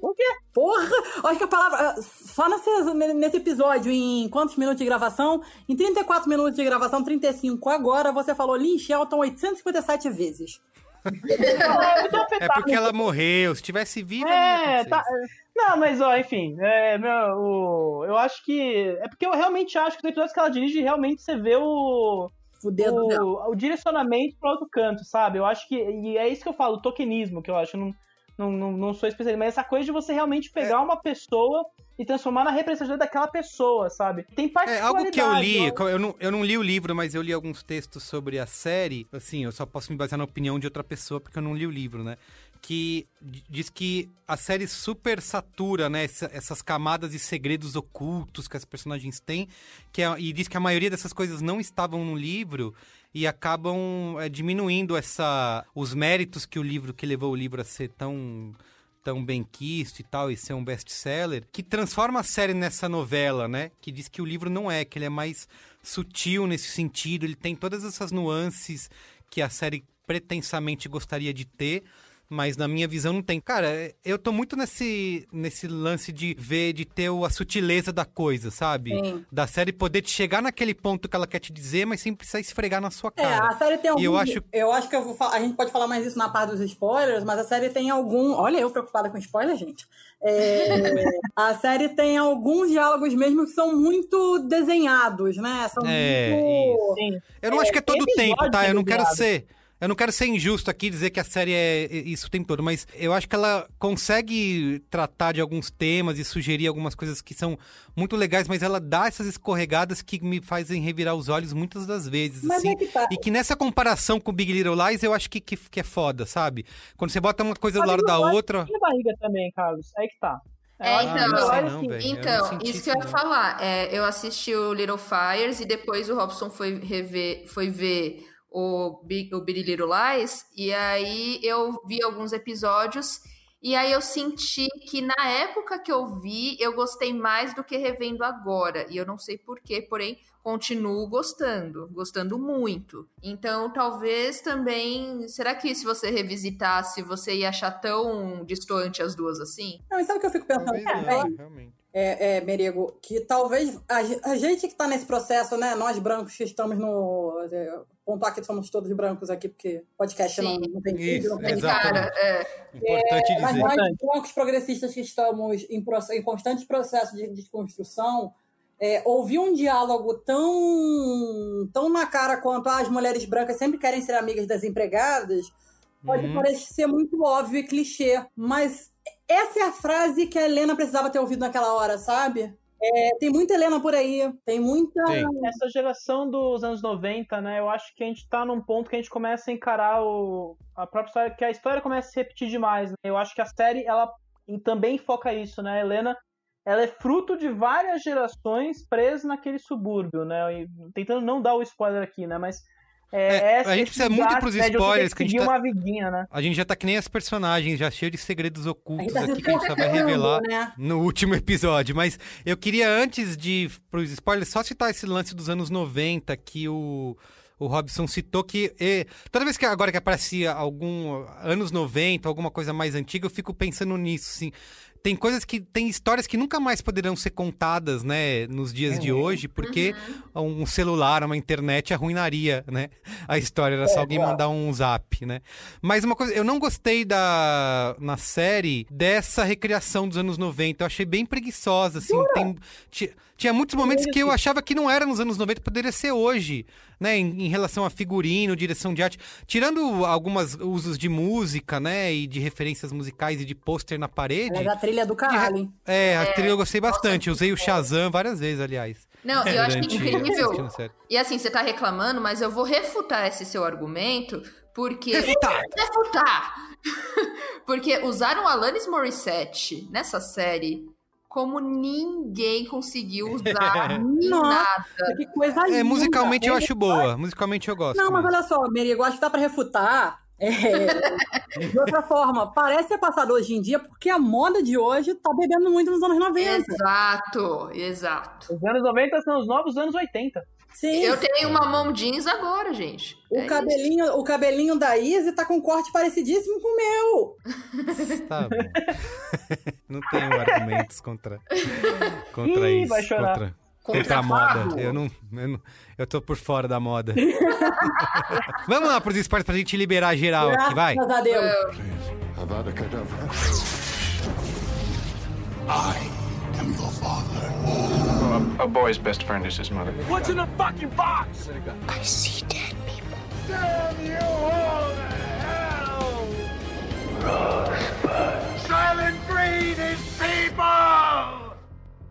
O quê? Porra! Acho que a palavra... Só nesse, nesse episódio, em quantos minutos de gravação? Em trinta e quatro minutos de gravação, trinta e cinco agora, você falou Lynn Shelton oitocentos e cinquenta e sete vezes. É, é porque ela morreu. Se tivesse viva, é, tá... Não, mas ó, enfim, é, meu, o... eu acho que é porque eu realmente acho que os episódios que ela dirige realmente você vê o o, dedo o, dela. O direcionamento para outro canto, sabe? Eu acho que e é isso que eu falo, o tokenismo, que eu acho, não, não, não, não sou especialista, mas essa coisa de você realmente pegar é. uma pessoa e transformar na representatividade daquela pessoa, sabe? Tem particularidade. É algo que eu li, eu... Eu, não, eu não li o livro, mas eu li alguns textos sobre a série, assim, eu só posso me basear na opinião de outra pessoa, porque eu não li o livro, né? Que diz que a série super satura, né, essa, essas camadas de segredos ocultos que as personagens têm, que é, e diz que a maioria dessas coisas não estavam no livro e acabam é, diminuindo essa, os méritos que o livro, que levou o livro a ser tão... tão bem quisto e tal, e ser um best-seller, que transforma a série nessa novela, né? Que diz que o livro não é, que ele é mais sutil nesse sentido, ele tem todas essas nuances que a série pretensamente gostaria de ter, mas na minha visão não tem. Cara, eu tô muito nesse, nesse lance de ver, de ter a sutileza da coisa, sabe? Sim. Da série poder te chegar naquele ponto que ela quer te dizer, mas sem precisar esfregar na sua cara. É, a série tem algum... E eu acho, eu acho que eu vou fal... a gente pode falar mais isso na parte dos spoilers, mas a série tem algum... Olha, eu preocupada com spoiler, gente. É... a série tem alguns diálogos mesmo que são muito desenhados, né? São é, muito... Isso. Eu não é, acho que é todo o tempo, tá? Eu não quero ser... Eu não quero ser injusto aqui, dizer que a série é isso o tempo todo, mas eu acho que ela consegue tratar de alguns temas e sugerir algumas coisas que são muito legais, mas ela dá essas escorregadas que me fazem revirar os olhos muitas das vezes, mas assim. É que tá. E que nessa comparação com Big Little Lies, eu acho que, que, que é foda, sabe? Quando você bota uma coisa do lado da outra... Tem barriga também, Carlos, aí que tá. É, ah, então, não sei não, véio, então isso que eu ia não. falar, é, eu assisti o Little Fires e depois o Robson foi, rever, foi ver... o Big Little Lies, e aí eu vi alguns episódios, e aí eu senti que na época que eu vi, eu gostei mais do que revendo agora, e eu não sei porquê, porém, continuo gostando, gostando muito. Então, talvez também, será que se você revisitasse, você ia achar tão distante as duas assim? Não, e sabe o que eu fico pensando? É, realmente. É, é, Merigo, que talvez a, a gente que está nesse processo, né, nós brancos que estamos no... É, pontuar que somos todos brancos aqui, porque podcast não, não tem vídeo, isso, não tem cara. É. Importante é, dizer. Mas nós brancos progressistas que estamos em, em constante processo de desconstrução, é, ouvir um diálogo tão, tão na cara quanto ah, as mulheres brancas sempre querem ser amigas das empregadas, pode hum. parecer muito óbvio e clichê, mas... Essa é a frase que a Helena precisava ter ouvido naquela hora, sabe? É, tem muita Helena por aí, tem muita... Tem. Essa geração dos anos noventa, né? Eu acho que a gente tá num ponto que a gente começa a encarar o... a própria história, que a história começa a se repetir demais, né? Eu acho que a série, ela também foca isso, né? A Helena, ela é fruto de várias gerações presas naquele subúrbio, né? E tentando não dar o spoiler aqui, né? Mas... É, é, a gente precisa muito pros spoilers, que a gente, tá, uma vidinha, né? A gente já tá que nem as personagens, já cheio de segredos ocultos tá aqui que a gente só vai revelar, né, no último episódio. Mas eu queria, antes de pros spoilers, só citar esse lance dos anos noventa que o... O Robson citou que... E, toda vez que agora que aparecia algum... Anos noventa, alguma coisa mais antiga, eu fico pensando nisso, assim. Tem coisas que... Tem histórias que nunca mais poderão ser contadas, né? Nos dias é. de hoje, porque uhum. um celular, uma internet arruinaria, né? A história era só é, alguém mandar um zap, né? Mas uma coisa... Eu não gostei da... Na série, dessa recriação dos anos noventa. Eu achei bem preguiçosa, assim. Tem, tinha, tinha muitos momentos que eu achava que não era nos anos noventa, poderia ser hoje, né? Em, em relação a figurino, direção de arte, tirando alguns usos de música, né, e de referências musicais e de pôster na parede. É da trilha do caralho, hein? É, é, a trilha eu gostei bastante, usei o Shazam várias vezes, aliás. Não, eu acho que incrível. E assim, você tá reclamando, mas eu vou refutar esse seu argumento, porque... Refutar! Refutar! Porque usaram Alanis Morissette nessa série... Como ninguém conseguiu usar nada. Que coisa linda. É, musicalmente eu acho boa. Musicalmente eu gosto. Não, mas olha só, Merigo, acho que dá pra refutar. É, de outra forma, parece ser passado hoje em dia, porque a moda de hoje tá bebendo muito nos anos noventa. Exato, exato. Os anos noventa são os novos anos oitenta. Sim. Eu tenho uma mom jeans agora, gente. O, é cabelinho, o cabelinho da Izzy tá com um corte parecidíssimo com o meu. Tá bom. Não tenho argumentos contra, contra Ih, isso. Vai chorar. Contra, contra, contra a moda. Eu não, eu não... Eu tô por fora da moda. Vamos lá pros esportes pra gente liberar geral aqui, vai. Graças a Deus. Ai. I'm your father. Well, a, a boy's best friend is his mother. What's in the fucking box? I see dead people. Damn you all to hell! Rosebud. Silent breed is people!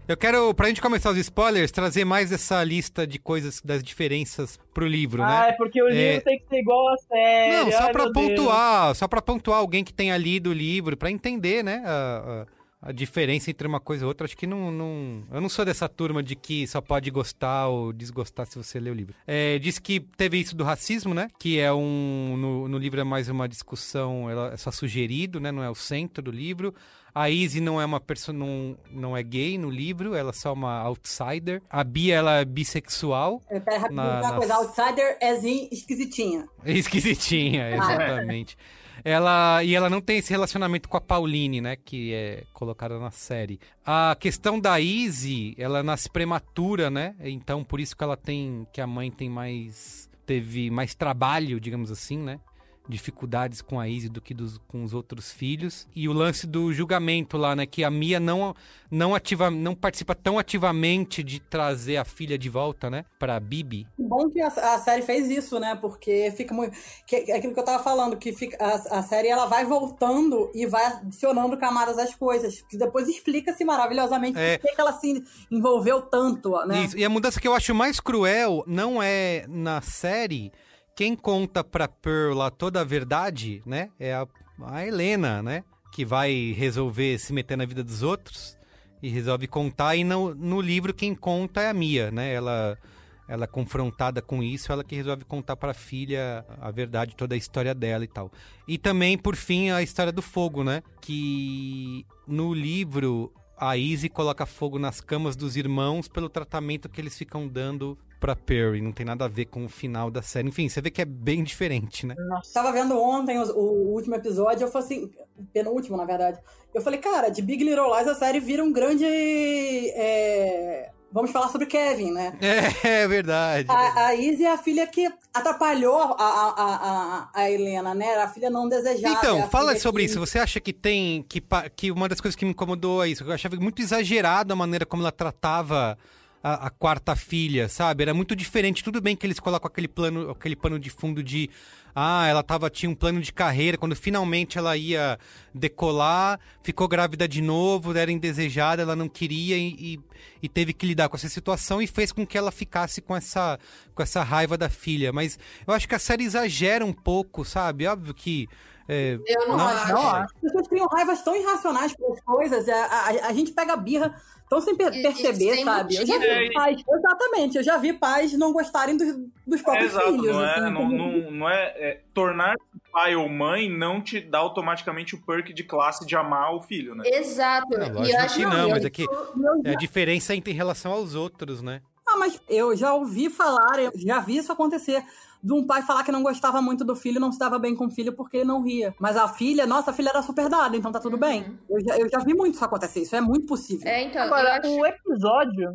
Eu quero, pra gente começar os spoilers, trazer mais essa lista de coisas, das diferenças pro livro, ah, né? Ah, é porque o livro é... tem que ser igual a série. Não, só Ai, pra pontuar, Deus. só pra pontuar alguém que tenha lido o livro, pra entender, né, a... a... a diferença entre uma coisa e outra, acho que não, não... Eu não sou dessa turma de que só pode gostar ou desgostar se você lê o livro. É, diz que teve isso do racismo, né? Que é um... No, no livro é mais uma discussão, ela é só sugerido, né? Não é o centro do livro. A Izzy não é uma pessoa... Não, não é gay no livro, ela é só uma outsider. A Bia, ela é bissexual. Eu quero rapidinho na, uma coisa. Nas... Outsider é assim, esquisitinha. Esquisitinha, exatamente. Ela, e ela não tem esse relacionamento com a Pauline, né? Que é colocada na série. A questão da Izzy, ela nasce prematura, né? Então, por isso que ela tem... Que a mãe tem mais... Teve mais trabalho, digamos assim, né? Dificuldades com a Izzy do que dos, com os outros filhos. E o lance do julgamento lá, né? Que a Mia não, não, ativa, não participa tão ativamente de trazer a filha de volta, né? Pra Bibi. Que bom que a, a série fez isso, né? Porque fica muito... Que, é aquilo que eu tava falando, que fica, a, a série ela vai voltando e vai adicionando camadas às coisas. Que depois explica-se maravilhosamente é. por que ela se envolveu tanto, né? Isso. E a mudança que eu acho mais cruel não é na série... Quem conta pra Pearl lá toda a verdade, né, é a, a Helena, né, que vai resolver se meter na vida dos outros e resolve contar. E no, no livro quem conta é a Mia, né, ela, ela é confrontada com isso, ela que resolve contar pra filha a verdade, toda a história dela e tal. E também, por fim, a história do fogo, né, que no livro a Izzy coloca fogo nas camas dos irmãos pelo tratamento que eles ficam dando... pra Perry, não tem nada a ver com o final da série. Enfim, você vê que é bem diferente, né? Nossa. Tava vendo ontem o, o último episódio, eu falei assim, penúltimo, na verdade. Eu falei, cara, de Big Little Lies a série vira um grande... É... Vamos falar sobre o Kevin, né? É, é verdade. A, a Izzy é a filha que atrapalhou a, a, a, a Helena, né? Era a filha não desejada. Então, é fala sobre que... isso. Você acha que tem... Que, que uma das coisas que me incomodou é isso. Eu achava muito exagerado a maneira como ela tratava... A, a quarta filha, sabe? Era muito diferente. Tudo bem que eles colocam aquele plano, aquele pano de fundo de... Ah, ela tava, tinha um plano de carreira. Quando finalmente ela ia decolar, ficou grávida de novo, era indesejada, ela não queria e, e, e teve que lidar com essa situação e fez com que ela ficasse com essa, com essa raiva da filha. Mas eu acho que a série exagera um pouco, sabe? Óbvio que... É, eu não, não acho. Não. As pessoas criam raivas tão irracionais com as coisas. A, a, a gente pega a birra tão sem per- e, perceber, e sem sabe? Eu já vi pais, exatamente, eu já vi pais não gostarem dos, dos próprios é, filhos. Não é, assim, não, não, não é, é tornar pai ou mãe não te dá automaticamente o perk de classe de amar o filho, né? Exato. É, lógico e acho que não, mas é que é a diferença entre em relação aos outros, né? Ah, mas eu já ouvi falar, eu já vi isso acontecer. De um pai falar que não gostava muito do filho, não se dava bem com o filho porque ele não ria. Mas a filha, nossa, a filha era super dada, então tá tudo uhum. bem. Eu já, eu já vi muito isso acontecer, isso é muito possível. É, então, Agora, acho... o episódio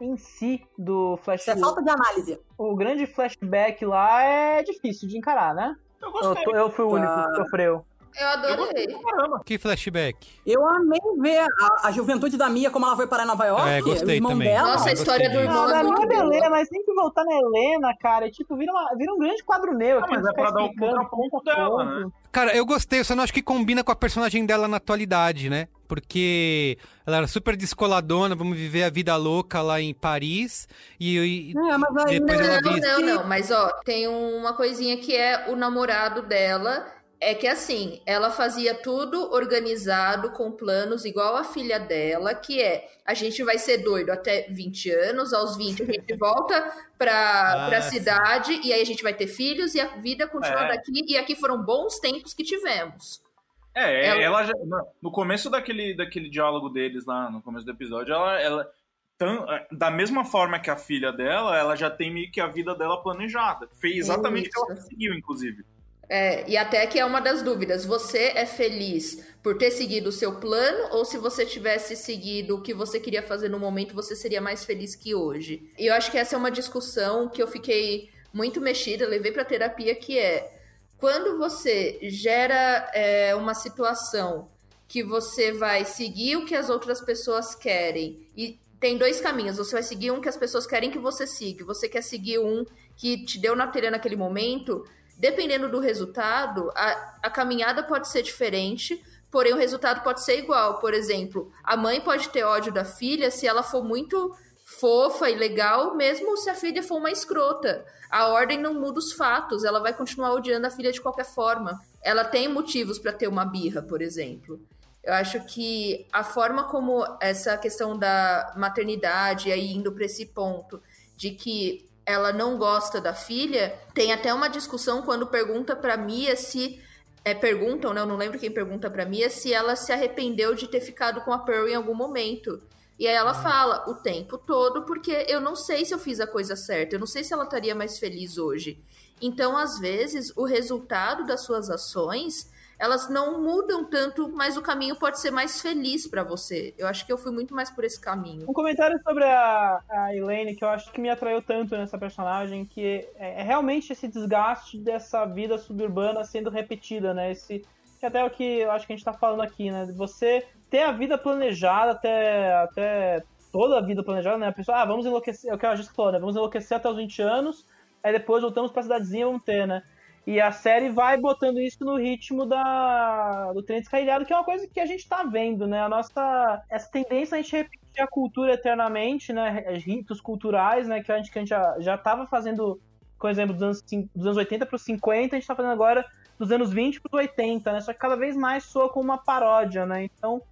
em si do flashback... Isso é falta de análise. O grande flashback lá é difícil de encarar, né? Eu gostei. Eu, eu fui o único que sofreu. Eu adorei. Eu que flashback. Eu amei ver a, a juventude da Mia, como ela foi para Nova York. É, gostei o irmão também. Dela. Nossa, a história gostei. do irmão é muito boa. Helena, mas tem que voltar na Helena, cara. Tipo, vira, uma, vira um grande quadro negro. Ah, mas é pra dar um contraponto dela, né? Cara, eu gostei. Eu só não acho que combina com a personagem dela na atualidade, né? Porque ela era super descoladona, vamos viver a vida louca lá em Paris. E, e é, mas aí depois não, ela não, não, não. Mas, ó, tem uma coisinha que é o namorado dela... É que assim, ela fazia tudo organizado, com planos, igual a filha dela, que é, a gente vai ser doido até vinte anos, aos vinte a gente volta pra, ah, pra cidade, e aí a gente vai ter filhos, e a vida continua é. daqui, e aqui foram bons tempos que tivemos. É, ela, ela já, no começo daquele, daquele diálogo deles lá, no começo do episódio, ela... ela... Tão, da mesma forma que a filha dela, ela já tem meio que a vida dela planejada. Fez exatamente o que ela conseguiu, inclusive. É, e até que é uma das dúvidas. Você é feliz por ter seguido o seu plano, ou se você tivesse seguido o que você queria fazer no momento, você seria mais feliz que hoje? E eu acho que essa é uma discussão que eu fiquei muito mexida, levei pra terapia, que é quando você gera é, uma situação que você vai seguir o que as outras pessoas querem, e tem dois caminhos, você vai seguir um que as pessoas querem que você siga, você quer seguir um que te deu na telha naquele momento... Dependendo do resultado, a, a caminhada pode ser diferente, porém o resultado pode ser igual. Por exemplo, a mãe pode ter ódio da filha se ela for muito fofa e legal, mesmo se a filha for uma escrota. A ordem não muda os fatos, ela vai continuar odiando a filha de qualquer forma. Ela tem motivos para ter uma birra, por exemplo. Eu acho que a forma como essa questão da maternidade, aí indo para esse ponto de que ela não gosta da filha, tem até uma discussão quando pergunta pra Mia se... É, perguntam, né? Eu não lembro quem pergunta pra Mia se ela se arrependeu de ter ficado com a Pearl em algum momento. E aí ela fala o tempo todo, porque eu não sei se eu fiz a coisa certa, eu não sei se ela estaria mais feliz hoje. Então, às vezes, o resultado das suas ações, elas não mudam tanto, mas o caminho pode ser mais feliz pra você. Eu acho que eu fui muito mais por esse caminho. Um comentário sobre a, a Elaine, que eu acho que me atraiu tanto nessa personagem, que é, é realmente esse desgaste dessa vida suburbana sendo repetida, né? Esse, que até é o que eu acho que a gente tá falando aqui, né? De você ter a vida planejada, até, até toda a vida planejada, né? A pessoa, ah, vamos enlouquecer, é o que a Jéssica falou, né? Vamos enlouquecer até os vinte anos, aí depois voltamos pra cidadezinha e vamos ter, né? E a série vai botando isso no ritmo da, do trem descarrilhado, que é uma coisa que a gente tá vendo, né? A nossa... Essa tendência a gente repetir a cultura eternamente, né? Ritos culturais, né? Que a gente, que a gente já, já tava fazendo, por exemplo, dos anos, dos anos oitenta para os cinquenta, a gente tá fazendo agora dos anos vinte para os oitenta, né? Só que cada vez mais soa como uma paródia, né? Então,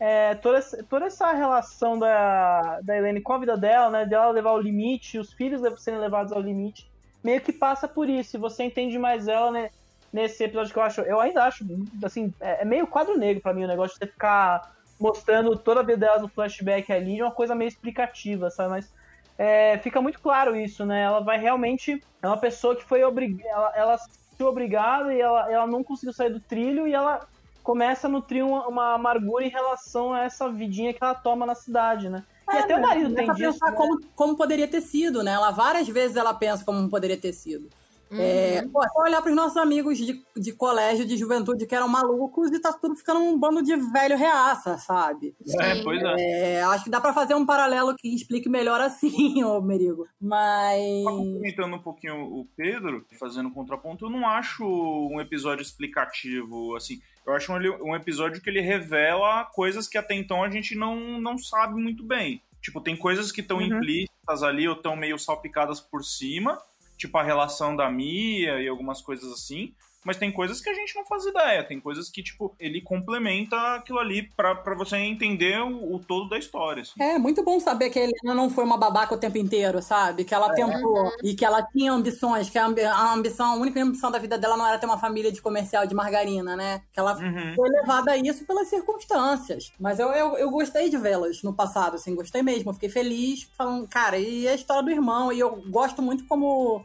é, toda, essa, toda essa relação da, da Elaine com a vida dela, né? De ela levar ao limite, os filhos serem levados ao limite, meio que passa por isso, e você entende mais ela, né, nesse episódio que eu acho, eu ainda acho, assim, é meio quadro negro pra mim o negócio de você ficar mostrando toda a vida delas no flashback ali, de uma coisa meio explicativa, sabe, mas é, fica muito claro isso, né, ela vai realmente, é uma pessoa que foi obrigada, ela, ela se obrigada e ela, ela não conseguiu sair do trilho e ela começa a nutrir uma, uma amargura em relação a essa vidinha que ela toma na cidade, né. E até o marido tem disso, né? Como, como poderia ter sido, né? Ela, várias vezes ela pensa como poderia ter sido. Uhum. É, pô, é olhar para os nossos amigos de, de colégio, de juventude, que eram malucos, e tá tudo ficando um bando de velho reaça, sabe? É, pois é. É, acho que dá para fazer um paralelo que explique melhor assim, ô Merigo. Mas... Comentando um pouquinho o Pedro, fazendo um contraponto, eu não acho um episódio explicativo, assim... Eu acho um, um episódio que ele revela coisas que até então a gente não, não sabe muito bem. Tipo, tem coisas que estão uhum. implícitas ali ou estão meio salpicadas por cima, tipo a relação da Mia e algumas coisas assim, mas tem coisas que a gente não faz ideia, tem coisas que, tipo, ele complementa aquilo ali pra, pra você entender o, o todo da história, assim. É, muito bom saber que a Helena não foi uma babaca o tempo inteiro, sabe? Que ela é. tentou e que ela tinha ambições, que a, ambi- a ambição, a única ambição da vida dela não era ter uma família de comercial de margarina, né? Que ela uhum. foi levada a isso pelas circunstâncias. Mas eu, eu, eu gostei de vê-las no passado, assim, gostei mesmo, fiquei feliz, falando, cara, e a história do irmão, e eu gosto muito como...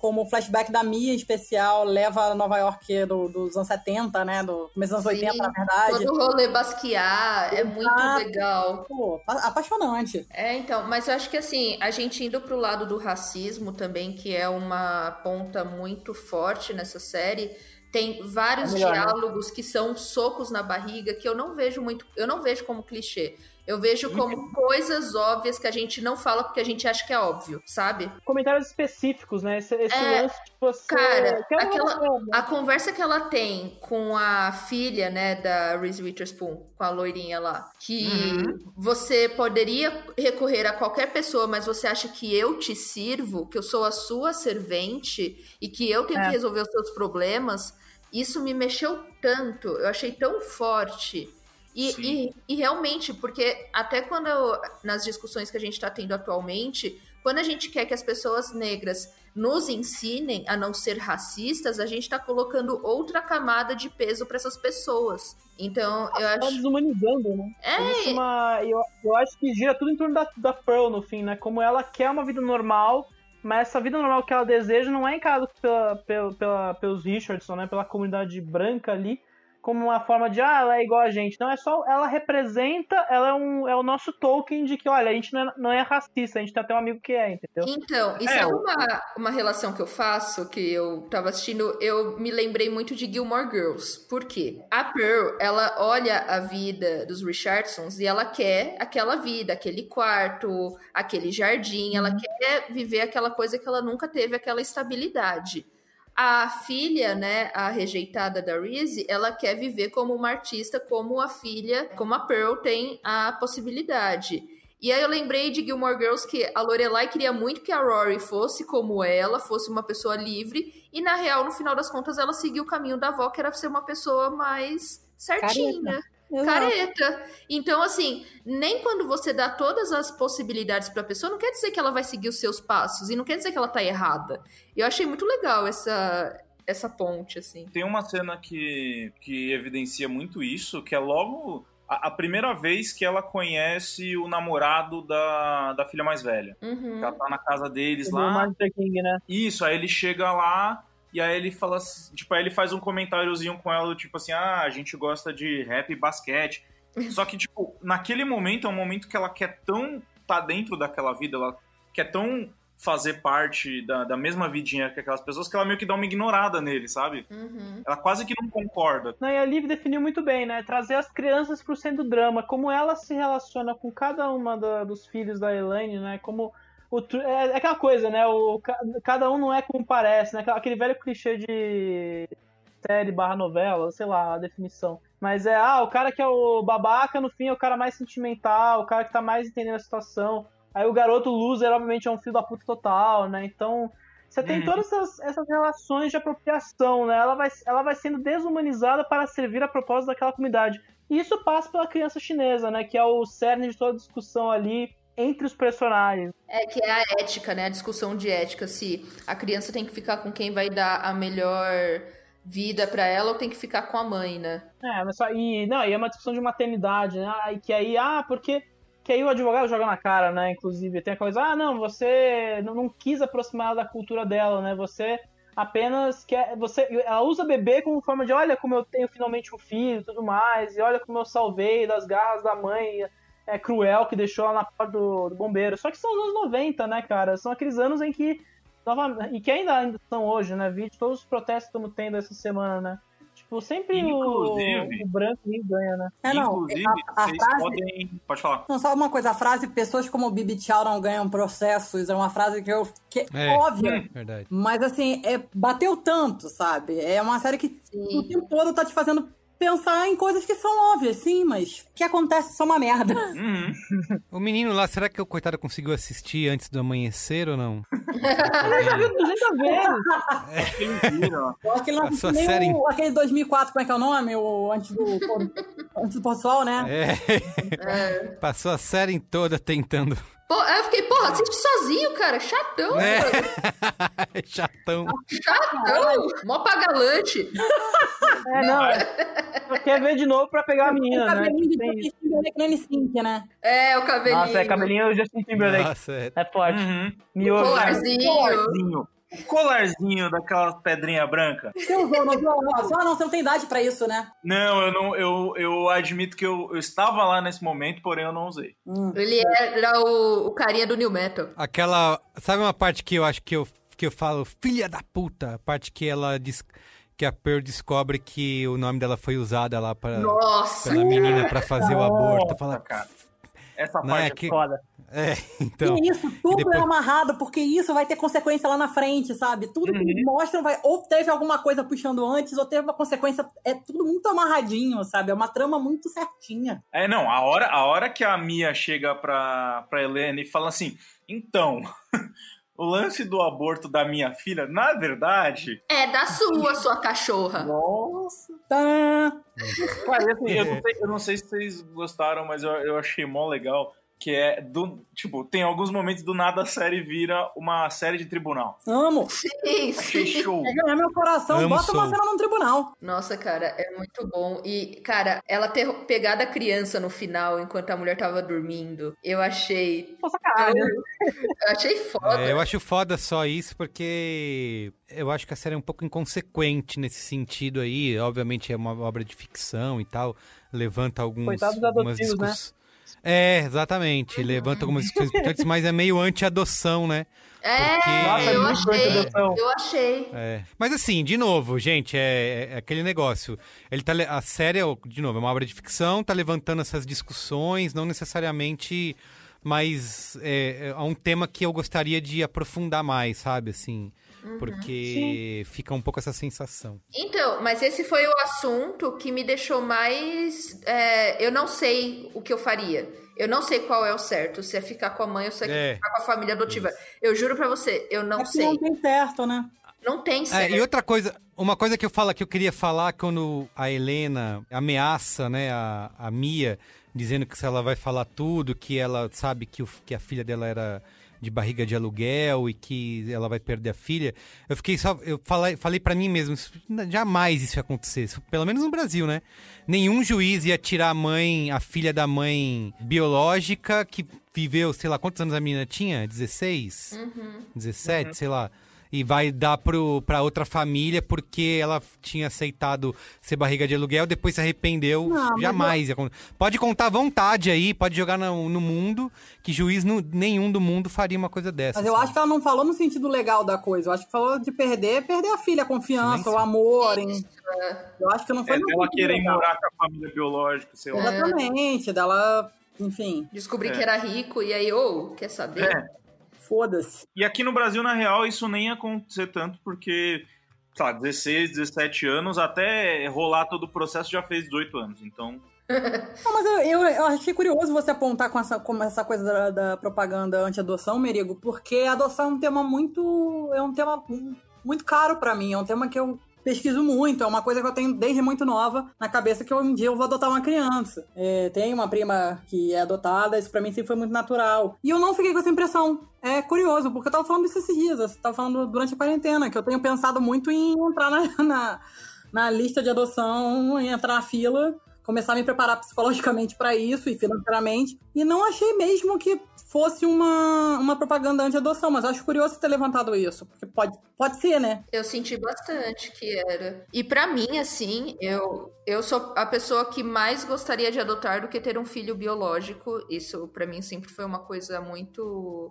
como o flashback da Mia, em especial, leva a Nova York do, dos anos setenta, né? Do começo dos anos Sim, oitenta, na verdade. Todo o rolê Basquiat é muito ah, legal. Pô, apaixonante. É, então, mas eu acho que assim, a gente indo pro lado do racismo também, que é uma ponta muito forte nessa série, tem vários é melhor, diálogos, né? Que são socos na barriga, que eu não vejo muito, eu não vejo como clichê. Eu vejo como coisas óbvias que a gente não fala porque a gente acha que é óbvio, sabe? Comentários específicos, né? Esse, esse é, lance de você... Cara, aquela, a conversa que ela tem com a filha, né, da Reese Witherspoon, com a loirinha lá, que uhum. você poderia recorrer a qualquer pessoa, mas você acha que eu te sirvo, que eu sou a sua servente e que eu tenho é. que resolver os seus problemas, isso me mexeu tanto, eu achei tão forte... E, e, e realmente, porque até quando eu, nas discussões que a gente está tendo atualmente, quando a gente quer que as pessoas negras nos ensinem a não ser racistas, a gente está colocando outra camada de peso para essas pessoas. Então, eu acho... Tá desumanizando, né? É! Uma... Eu, eu acho que gira tudo em torno da, da Pearl, no fim, né? Como ela quer uma vida normal, mas essa vida normal que ela deseja não é encarada pela, pela, pela, pelos Richardson, né? Pela comunidade branca ali, como uma forma de, ah, ela é igual a gente. Não, é só, ela representa, ela é, um, é o nosso token de que, olha, a gente não é, não é racista, a gente tem até um amigo que é, entendeu? Então, isso é, é uma, uma relação que eu faço, que eu tava assistindo, eu me lembrei muito de Gilmore Girls. Por quê? A Pearl, ela olha a vida dos Richardsons e ela quer aquela vida, aquele quarto, aquele jardim, ela quer viver aquela coisa que ela nunca teve, aquela estabilidade. A filha, né, a rejeitada da Reese, ela quer viver como uma artista, como a filha, como a Pearl tem a possibilidade. E aí eu lembrei de Gilmore Girls, que a Lorelai queria muito que a Rory fosse como ela, fosse uma pessoa livre, e na real, no final das contas, ela seguiu o caminho da avó, que era ser uma pessoa mais certinha. Carita. Careta. Então, assim, nem quando você dá todas as possibilidades pra pessoa, não quer dizer que ela vai seguir os seus passos, e não quer dizer que ela tá errada. Eu achei muito legal essa, essa ponte, assim. Tem uma cena que, que evidencia muito isso, que é logo a, a primeira vez que ela conhece o namorado da, da filha mais velha. Uhum. Ela tá na casa deles lá. O Master King, né? Isso, aí ele chega lá. E aí ele fala, tipo, aí ele faz um comentáriozinho com ela, tipo assim, ah, a gente gosta de rap e basquete. Só que, tipo, naquele momento, é um momento que ela quer tão tá dentro daquela vida, ela quer tão fazer parte da, da mesma vidinha que aquelas pessoas, que ela meio que dá uma ignorada nele, sabe? Uhum. Ela quase que não concorda. Não, e a Liv definiu muito bem, né? Trazer as crianças pro centro do drama, como ela se relaciona com cada uma da, dos filhos da Elaine, né? Como... O, é, é aquela coisa, né? O, cada um não é como parece, né? Aquele velho clichê de série barra novela, sei lá, a definição. Mas é, ah, o cara que é o babaca, no fim, é o cara mais sentimental, o cara que tá mais entendendo a situação. Aí o garoto loser, obviamente, é um filho da puta total, né? Então, você tem todas essas, essas relações de apropriação, né? Ela vai, ela vai sendo desumanizada para servir a propósito daquela comunidade. E isso passa pela criança chinesa, né? Que é o cerne de toda a discussão ali, entre os personagens. É, que é a ética, né? A discussão de ética, se a criança tem que ficar com quem vai dar a melhor vida pra ela ou tem que ficar com a mãe, né? É, mas só, e, não, e é uma discussão de maternidade, né? Que aí, ah, porque... Que aí o advogado joga na cara, né? Inclusive, tem a coisa, ah, não, você não, não quis aproximar da cultura dela, né? Você apenas quer... Você, ela usa bebê como forma de, olha como eu tenho finalmente um filho e tudo mais, e olha como eu salvei das garras da mãe... É cruel, que deixou ela na porta do, do bombeiro. Só que são os anos noventa, né, cara? São aqueles anos em que... E que ainda, ainda são hoje, né? Vi todos os protestos que estamos tendo essa semana, né? Tipo, sempre o, o branco ganha, né? É, não, inclusive, a, a vocês frase... podem... Pode falar. Não, só uma coisa. A frase, pessoas como Bibi Tchau não ganham processos, é uma frase que eu... Que é, óbvia. É verdade. Mas, assim, é, bateu tanto, sabe? É uma série que sim, o tempo todo tá te fazendo... pensar em coisas que são óbvias, sim, mas que acontece só uma merda. Uhum. O menino lá, será que o coitado conseguiu assistir antes do amanhecer ou não? Ele já viu duzentas vezes. A sua série... O, aquele dois mil e quatro, como é que é o nome? O antes do, antes do Porto Sol, né? É. É. Passou a série toda tentando... Pô, aí eu fiquei, porra, assiste sozinho, cara. Chatão, é. Cara. Chatão. Chatão. Mó pagalante. É, não. É. Quer ver de novo pra pegar a menina, né? O cabelinho né? de Justin Timberlake no N cinco, né? É, o cabelinho. Nossa, é cabelinho de Justin Timberlake. Nossa, é. É forte. Uhum. Miolo, colarzinho. Né? Colarzinho. O colarzinho daquela pedrinha branca. Você usou, não usou? Ah, não, você não tem idade pra isso, né? Não, eu, não, eu, eu admito que eu, eu estava lá nesse momento, porém eu não usei. Hum. Ele era o, o carinha do New Metal. Aquela... Sabe uma parte que eu acho que eu, que eu falo, filha da puta? A parte que ela diz... Que a Pearl descobre que o nome dela foi usada lá pra... Nossa! Pela menina pra fazer o aborto. Fala, cara. Essa parte é, que... é foda. É, então... E isso, tudo depois... é amarrado, porque isso vai ter consequência lá na frente, sabe? Tudo que uhum. mostram vai... Ou teve alguma coisa puxando antes, ou teve uma consequência... É tudo muito amarradinho, sabe? É uma trama muito certinha. É, não, a hora, a hora que a Mia chega pra, pra Helena e fala assim, então... O lance do aborto da minha filha, na verdade... É da sua, sua cachorra. Nossa. Tá. Cara, assim, eu, não sei, eu não sei se vocês gostaram, mas eu, eu achei mó legal que é do, tipo, tem alguns momentos do nada a série vira uma série de tribunal. Amo! Sim, sim. Show. É ganhar meu coração, amo, bota sou. Uma cena num tribunal. Nossa, cara, é muito bom. E, cara, ela ter pegado a criança no final, enquanto a mulher tava dormindo, eu achei... Nossa, cara. Eu, eu achei foda. É, eu acho foda só isso, porque eu acho que a série é um pouco inconsequente nesse sentido aí. Obviamente é uma obra de ficção e tal, levanta alguns... Coitados adotivos, discuss... né? É, exatamente. Levanta algumas coisas importantes, mas é meio anti-adoção, né? É, porque... eu achei, eu achei. É. Mas assim, de novo, gente, é, é aquele negócio. Ele tá, a série, de novo, é uma obra de ficção, tá levantando essas discussões, não necessariamente, mas é, é um tema que eu gostaria de aprofundar mais, sabe, assim... Porque sim, fica um pouco essa sensação. Então, mas esse foi o assunto que me deixou mais... É, eu não sei o que eu faria. Eu não sei qual é o certo. Se é ficar com a mãe ou se é, é. ficar com a família adotiva. Isso. Eu juro pra você, eu não é sei. Não tem certo, né? Não tem certo. É, e outra coisa, uma coisa que eu, falo, que eu queria falar quando a Helena ameaça, né, a, a Mia, dizendo que se ela vai falar tudo, que ela sabe que, o, que a filha dela era... de barriga de aluguel e que ela vai perder a filha, eu fiquei só, eu falei, falei pra mim mesmo, isso, jamais isso ia acontecer, isso, pelo menos no Brasil, né? Nenhum juiz ia tirar a mãe, a filha da mãe biológica que viveu, sei lá, quantos anos a menina tinha? dezesseis? Uhum. dezessete, uhum. sei lá. E vai dar pro, pra outra família porque ela tinha aceitado ser barriga de aluguel, depois se arrependeu. Não, jamais. Mas... Pode contar à vontade aí, pode jogar no, no mundo, que juiz no, nenhum do mundo faria uma coisa dessa. Mas eu sabe? acho que ela não falou no sentido legal da coisa. Eu acho que falou de perder, perder a filha, a confiança, o amor. Em... Eu acho que não foi é dela querer morar com a família biológica, sei lá. Exatamente, dela, enfim. Descobrir é. que era rico e aí, ô, oh, quer saber? É. Foda-se. E aqui no Brasil, na real, isso nem ia acontecer tanto, porque, sei lá, dezesseis, dezessete anos, até rolar todo o processo já fez dezoito anos, então... Não, mas eu, eu, eu achei curioso você apontar com essa, com essa coisa da, da propaganda anti-adoção, Merigo, porque adoção é um tema muito... é um tema muito caro pra mim, é um tema que eu pesquiso muito, é uma coisa que eu tenho desde muito nova na cabeça, que um dia eu vou adotar uma criança. É, tem uma prima que é adotada, isso pra mim sempre foi muito natural. E eu não fiquei com essa impressão. É curioso, porque eu tava falando isso esses dias, eu tava falando durante a quarentena, que eu tenho pensado muito em entrar na, na, na lista de adoção, em entrar na fila, começar a me preparar psicologicamente pra isso e financeiramente. E não achei mesmo que fosse uma, uma propaganda anti-adoção, mas eu acho curioso ter levantado isso, porque pode, pode ser, né? Eu senti bastante que era. E pra mim, assim, eu, eu sou a pessoa que mais gostaria de adotar do que ter um filho biológico. Isso, pra mim, sempre foi uma coisa muito,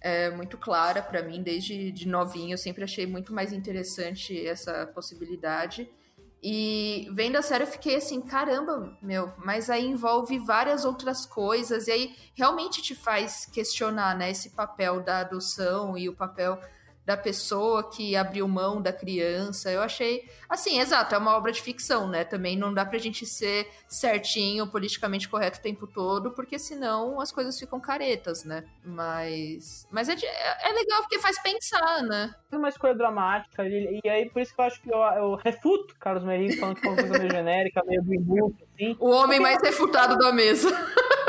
é, muito clara pra mim, desde de novinho. Eu sempre achei muito mais interessante essa possibilidade. E vendo a série eu fiquei assim, caramba, meu, mas aí envolve várias outras coisas, e aí realmente te faz questionar, né, esse papel da adoção e o papel da pessoa que abriu mão da criança. Eu achei, assim, exato, é uma obra de ficção, né, também não dá pra gente ser certinho, politicamente correto o tempo todo, porque senão as coisas ficam caretas, né, mas, mas é, de... é legal porque faz pensar, né. É uma escolha dramática, e, e aí por isso que eu acho que eu, eu refuto Carlos Merigo falando que é uma coisa meio genérica, meio bimbu, assim. O homem mais refutado da mesa.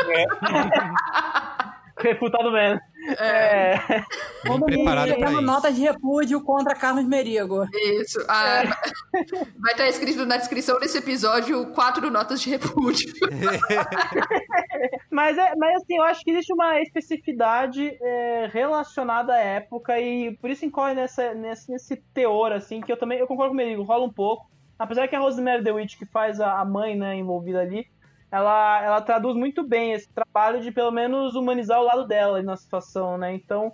É. Refutado mesmo. É. É. Preparado para isso. Nota de repúdio contra Carlos Merigo. Isso. Ah, é. Vai estar escrito na descrição desse episódio quatro notas de repúdio. É. Mas, é, mas assim, eu acho que existe uma especificidade é, relacionada à época e por isso incorre nessa, nessa, nesse teor, assim, que eu também eu concordo com o Merigo, rola um pouco. Apesar que a Rosemary DeWitt, que faz a, a mãe, né, envolvida ali, Ela, ela traduz muito bem esse trabalho de, pelo menos, humanizar o lado dela na situação, né? Então,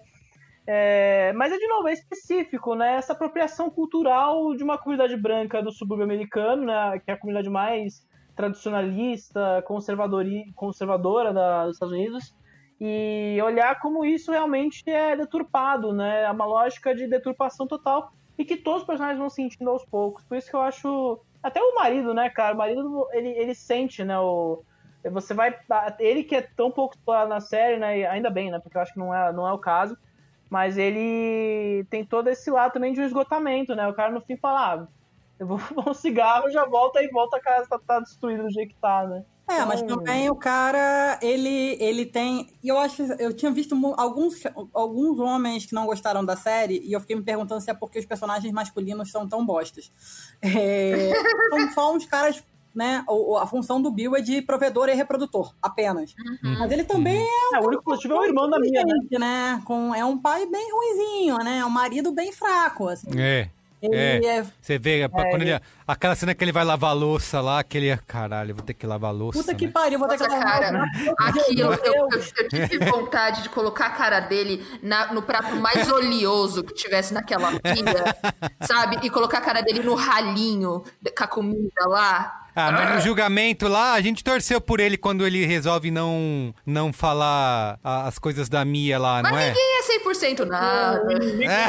é... Mas, é de novo, é específico, né? Essa apropriação cultural de uma comunidade branca do subúrbio americano, né? Que é a comunidade mais tradicionalista, conservadori... conservadora da... dos Estados Unidos. E olhar como isso realmente é deturpado, né? É uma lógica de deturpação total e que todos os personagens vão sentindo aos poucos. Por isso que eu acho... Até o marido, né, cara? O marido, ele, ele sente, né? O, você vai... Ele que é tão pouco explorado na série, né? Ainda bem, né? Porque eu acho que não é, não é o caso. Mas ele tem todo esse lado também de um esgotamento, né? O cara, no fim, fala... Ah, eu vou fumar um cigarro, já volta e volta a casa tá, tá destruída do jeito que tá, né? É, mas também o cara, ele, ele tem... Eu acho, eu tinha visto alguns, alguns homens que não gostaram da série e eu fiquei me perguntando se é porque os personagens masculinos são tão bostas. É, são só uns caras, né? A função do Bill é de provedor e reprodutor, apenas. Uhum. Mas ele também é... O único positivo é o irmão da minha, né? né? Com, é um pai bem ruinzinho, né? É um marido bem fraco, assim. É. Ele é, é, você vê, é, quando ele, aquela cena que ele vai lavar a louça lá, que ele, caralho, vou ter que lavar a louça. Puta que né? pariu, vou ter Nossa, que lavar a louça. Aquilo, eu, eu, eu tive vontade de colocar a cara dele na, no prato mais oleoso que tivesse naquela pilha, sabe? E colocar a cara dele no ralinho com a comida lá. Ah, mas no julgamento lá, a gente torceu por ele quando ele resolve não, não falar a, as coisas da Mia lá, mas não é? Mas ninguém é cem por cento nada. É.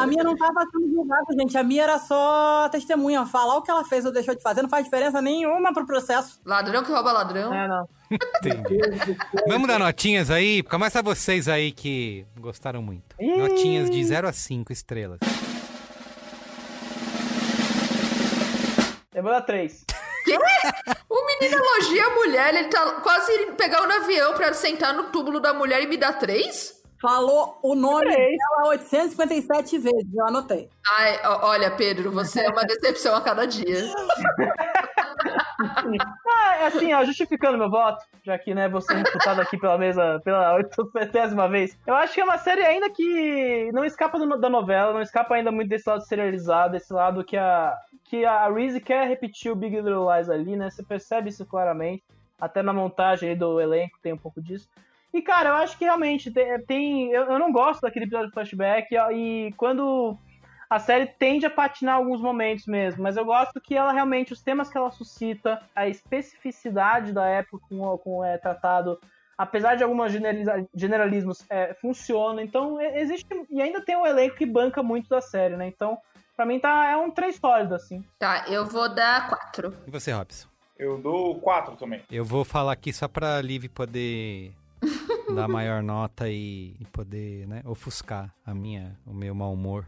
A Mia não tava sendo julgada, gente. A Mia era só testemunha. Falar o que ela fez ou deixou de fazer não faz diferença nenhuma pro processo. Ladrão que rouba ladrão. É, não. Entendi. Vamos dar notinhas aí? Começa vocês aí que gostaram muito. Ih. Notinhas de zero a cinco estrelas. Eu vou dar três. Que? O menino elogia a mulher, ele tá quase pegando um avião pra sentar no túmulo da mulher e me dá três? Falou o nome dela oitocentos e cinquenta e sete vezes, eu anotei. Ai, olha, Pedro, você é uma decepção a cada dia. Ah, assim, ó, justificando meu voto, já que, né, vou ser imputado aqui pela mesa, pela oitocentésima vez. Eu acho que é uma série ainda que não escapa do, da novela, não escapa ainda muito desse lado serializado, desse lado que a que a Reese quer repetir o Big Little Lies ali, né, você percebe isso claramente, até na montagem aí do elenco tem um pouco disso. E, cara, eu acho que realmente tem... tem eu, eu não gosto daquele episódio de flashback e quando... A série tende a patinar alguns momentos mesmo, mas eu gosto que ela realmente, os temas que ela suscita, a especificidade da época como, como é tratado, apesar de alguns generalismos, é, funciona. Então, existe... E ainda tem um elenco que banca muito da série, né? Então, pra mim, tá, é um três sólido, assim. Tá, eu vou dar quatro. E você, Robson? Eu dou quatro também. Eu vou falar aqui só pra Liv poder... dar maior nota e, e poder, né, ofuscar a minha, o meu mau humor.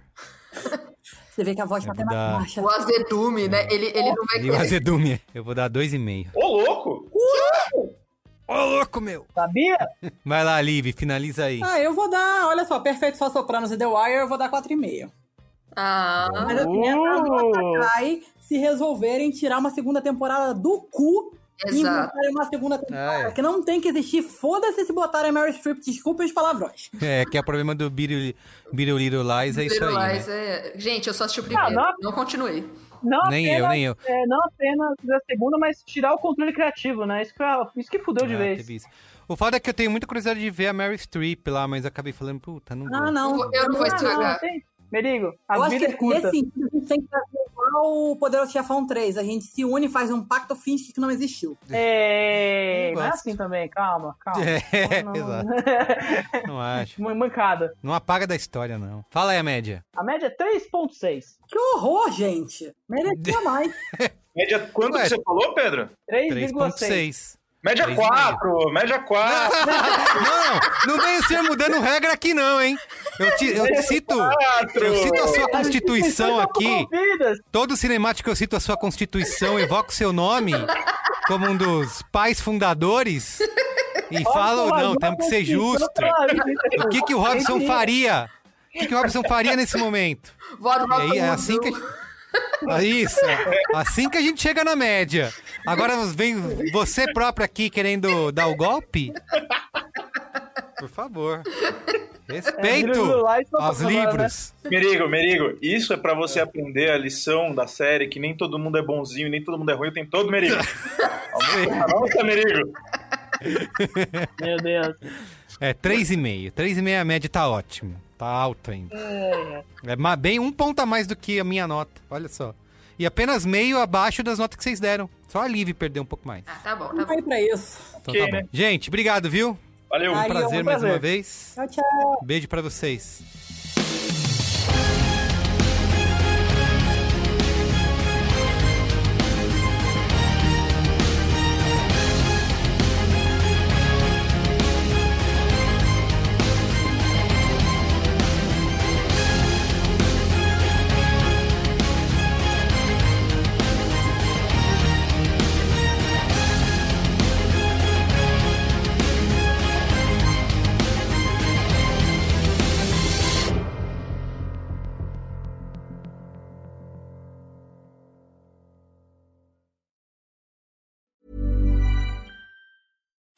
Você vê que a voz tá até dar... mais baixa. O azedume, é. né? Ele, ele oh. não vai querer. E o azedume. Eu vou dar dois e meio. Ô, louco! Ô, oh, louco, meu! Sabia? Vai lá, Liv, finaliza aí. Ah, eu vou dar, olha só, Perfeito Só Sopranos e The Wire, eu vou dar quatro e meio. Ah. Mas assim, essas notas caem se resolverem tirar uma segunda temporada do cu. Exato. E uma segunda temporada, ah, é. que não tem que existir, foda-se se botarem Meryl Streep, desculpem os palavrões. É, que é o problema do Big Little Lies, é isso aí, Lies, né? É... Gente, eu só assisti o primeiro, não, não... não continuei. Não nem apenas, eu, nem eu. É, não apenas a segunda, mas tirar o controle criativo, né? Isso que, isso que fudeu ah, de vez. O fato é que eu tenho muita curiosidade de ver a Meryl Streep lá, mas acabei falando, puta, não Ah, não. não. Eu não vou estragar. Merigo, a eu vida acho que é curta. Nesse sentido, a gente tem que fazer igual o Poderoso Chefão três. A gente se une, faz um pacto, finge que não existiu. É, não é assim também, calma, calma. É, não, não... exato. Não acho. Mancada. Não apaga da história, não. Fala aí a média. A média é três vírgula seis. Que horror, gente. Merecia mais. Média quanto que você falou, Pedro? três vírgula seis. Média quatro, média quatro. Não, não venho ser mudando regra aqui não, hein? Eu, te, eu te cito, eu cito a sua constituição aqui. Todo cinemático eu cito a sua constituição, evoco seu nome como um dos pais fundadores e falo, não, temos que ser justos. O que que o Robson faria? O que que o Robson faria nesse momento? E aí é assim que... Isso, assim que a gente chega na média. Agora vem você próprio aqui querendo dar o golpe? Por favor. Respeito é, aos livros. Né? Merigo, Merigo, isso é pra você é. aprender a lição da série, que nem todo mundo é bonzinho, nem todo mundo é ruim, tem todo Merigo. Nossa, Merigo. Meu Deus. É, três e meio. três e meio a média tá ótimo. Tá alto ainda. É, é. é bem um ponto a mais do que a minha nota. Olha só. E apenas meio abaixo das notas que vocês deram. Só a Liv perdeu um pouco mais. Ah, tá bom. Tá não vai pra isso. Então okay, tá bom. Né? Gente, obrigado, viu? Valeu. Um prazer, Valeu, prazer. mais uma vez. Tchau, tchau. Beijo pra vocês.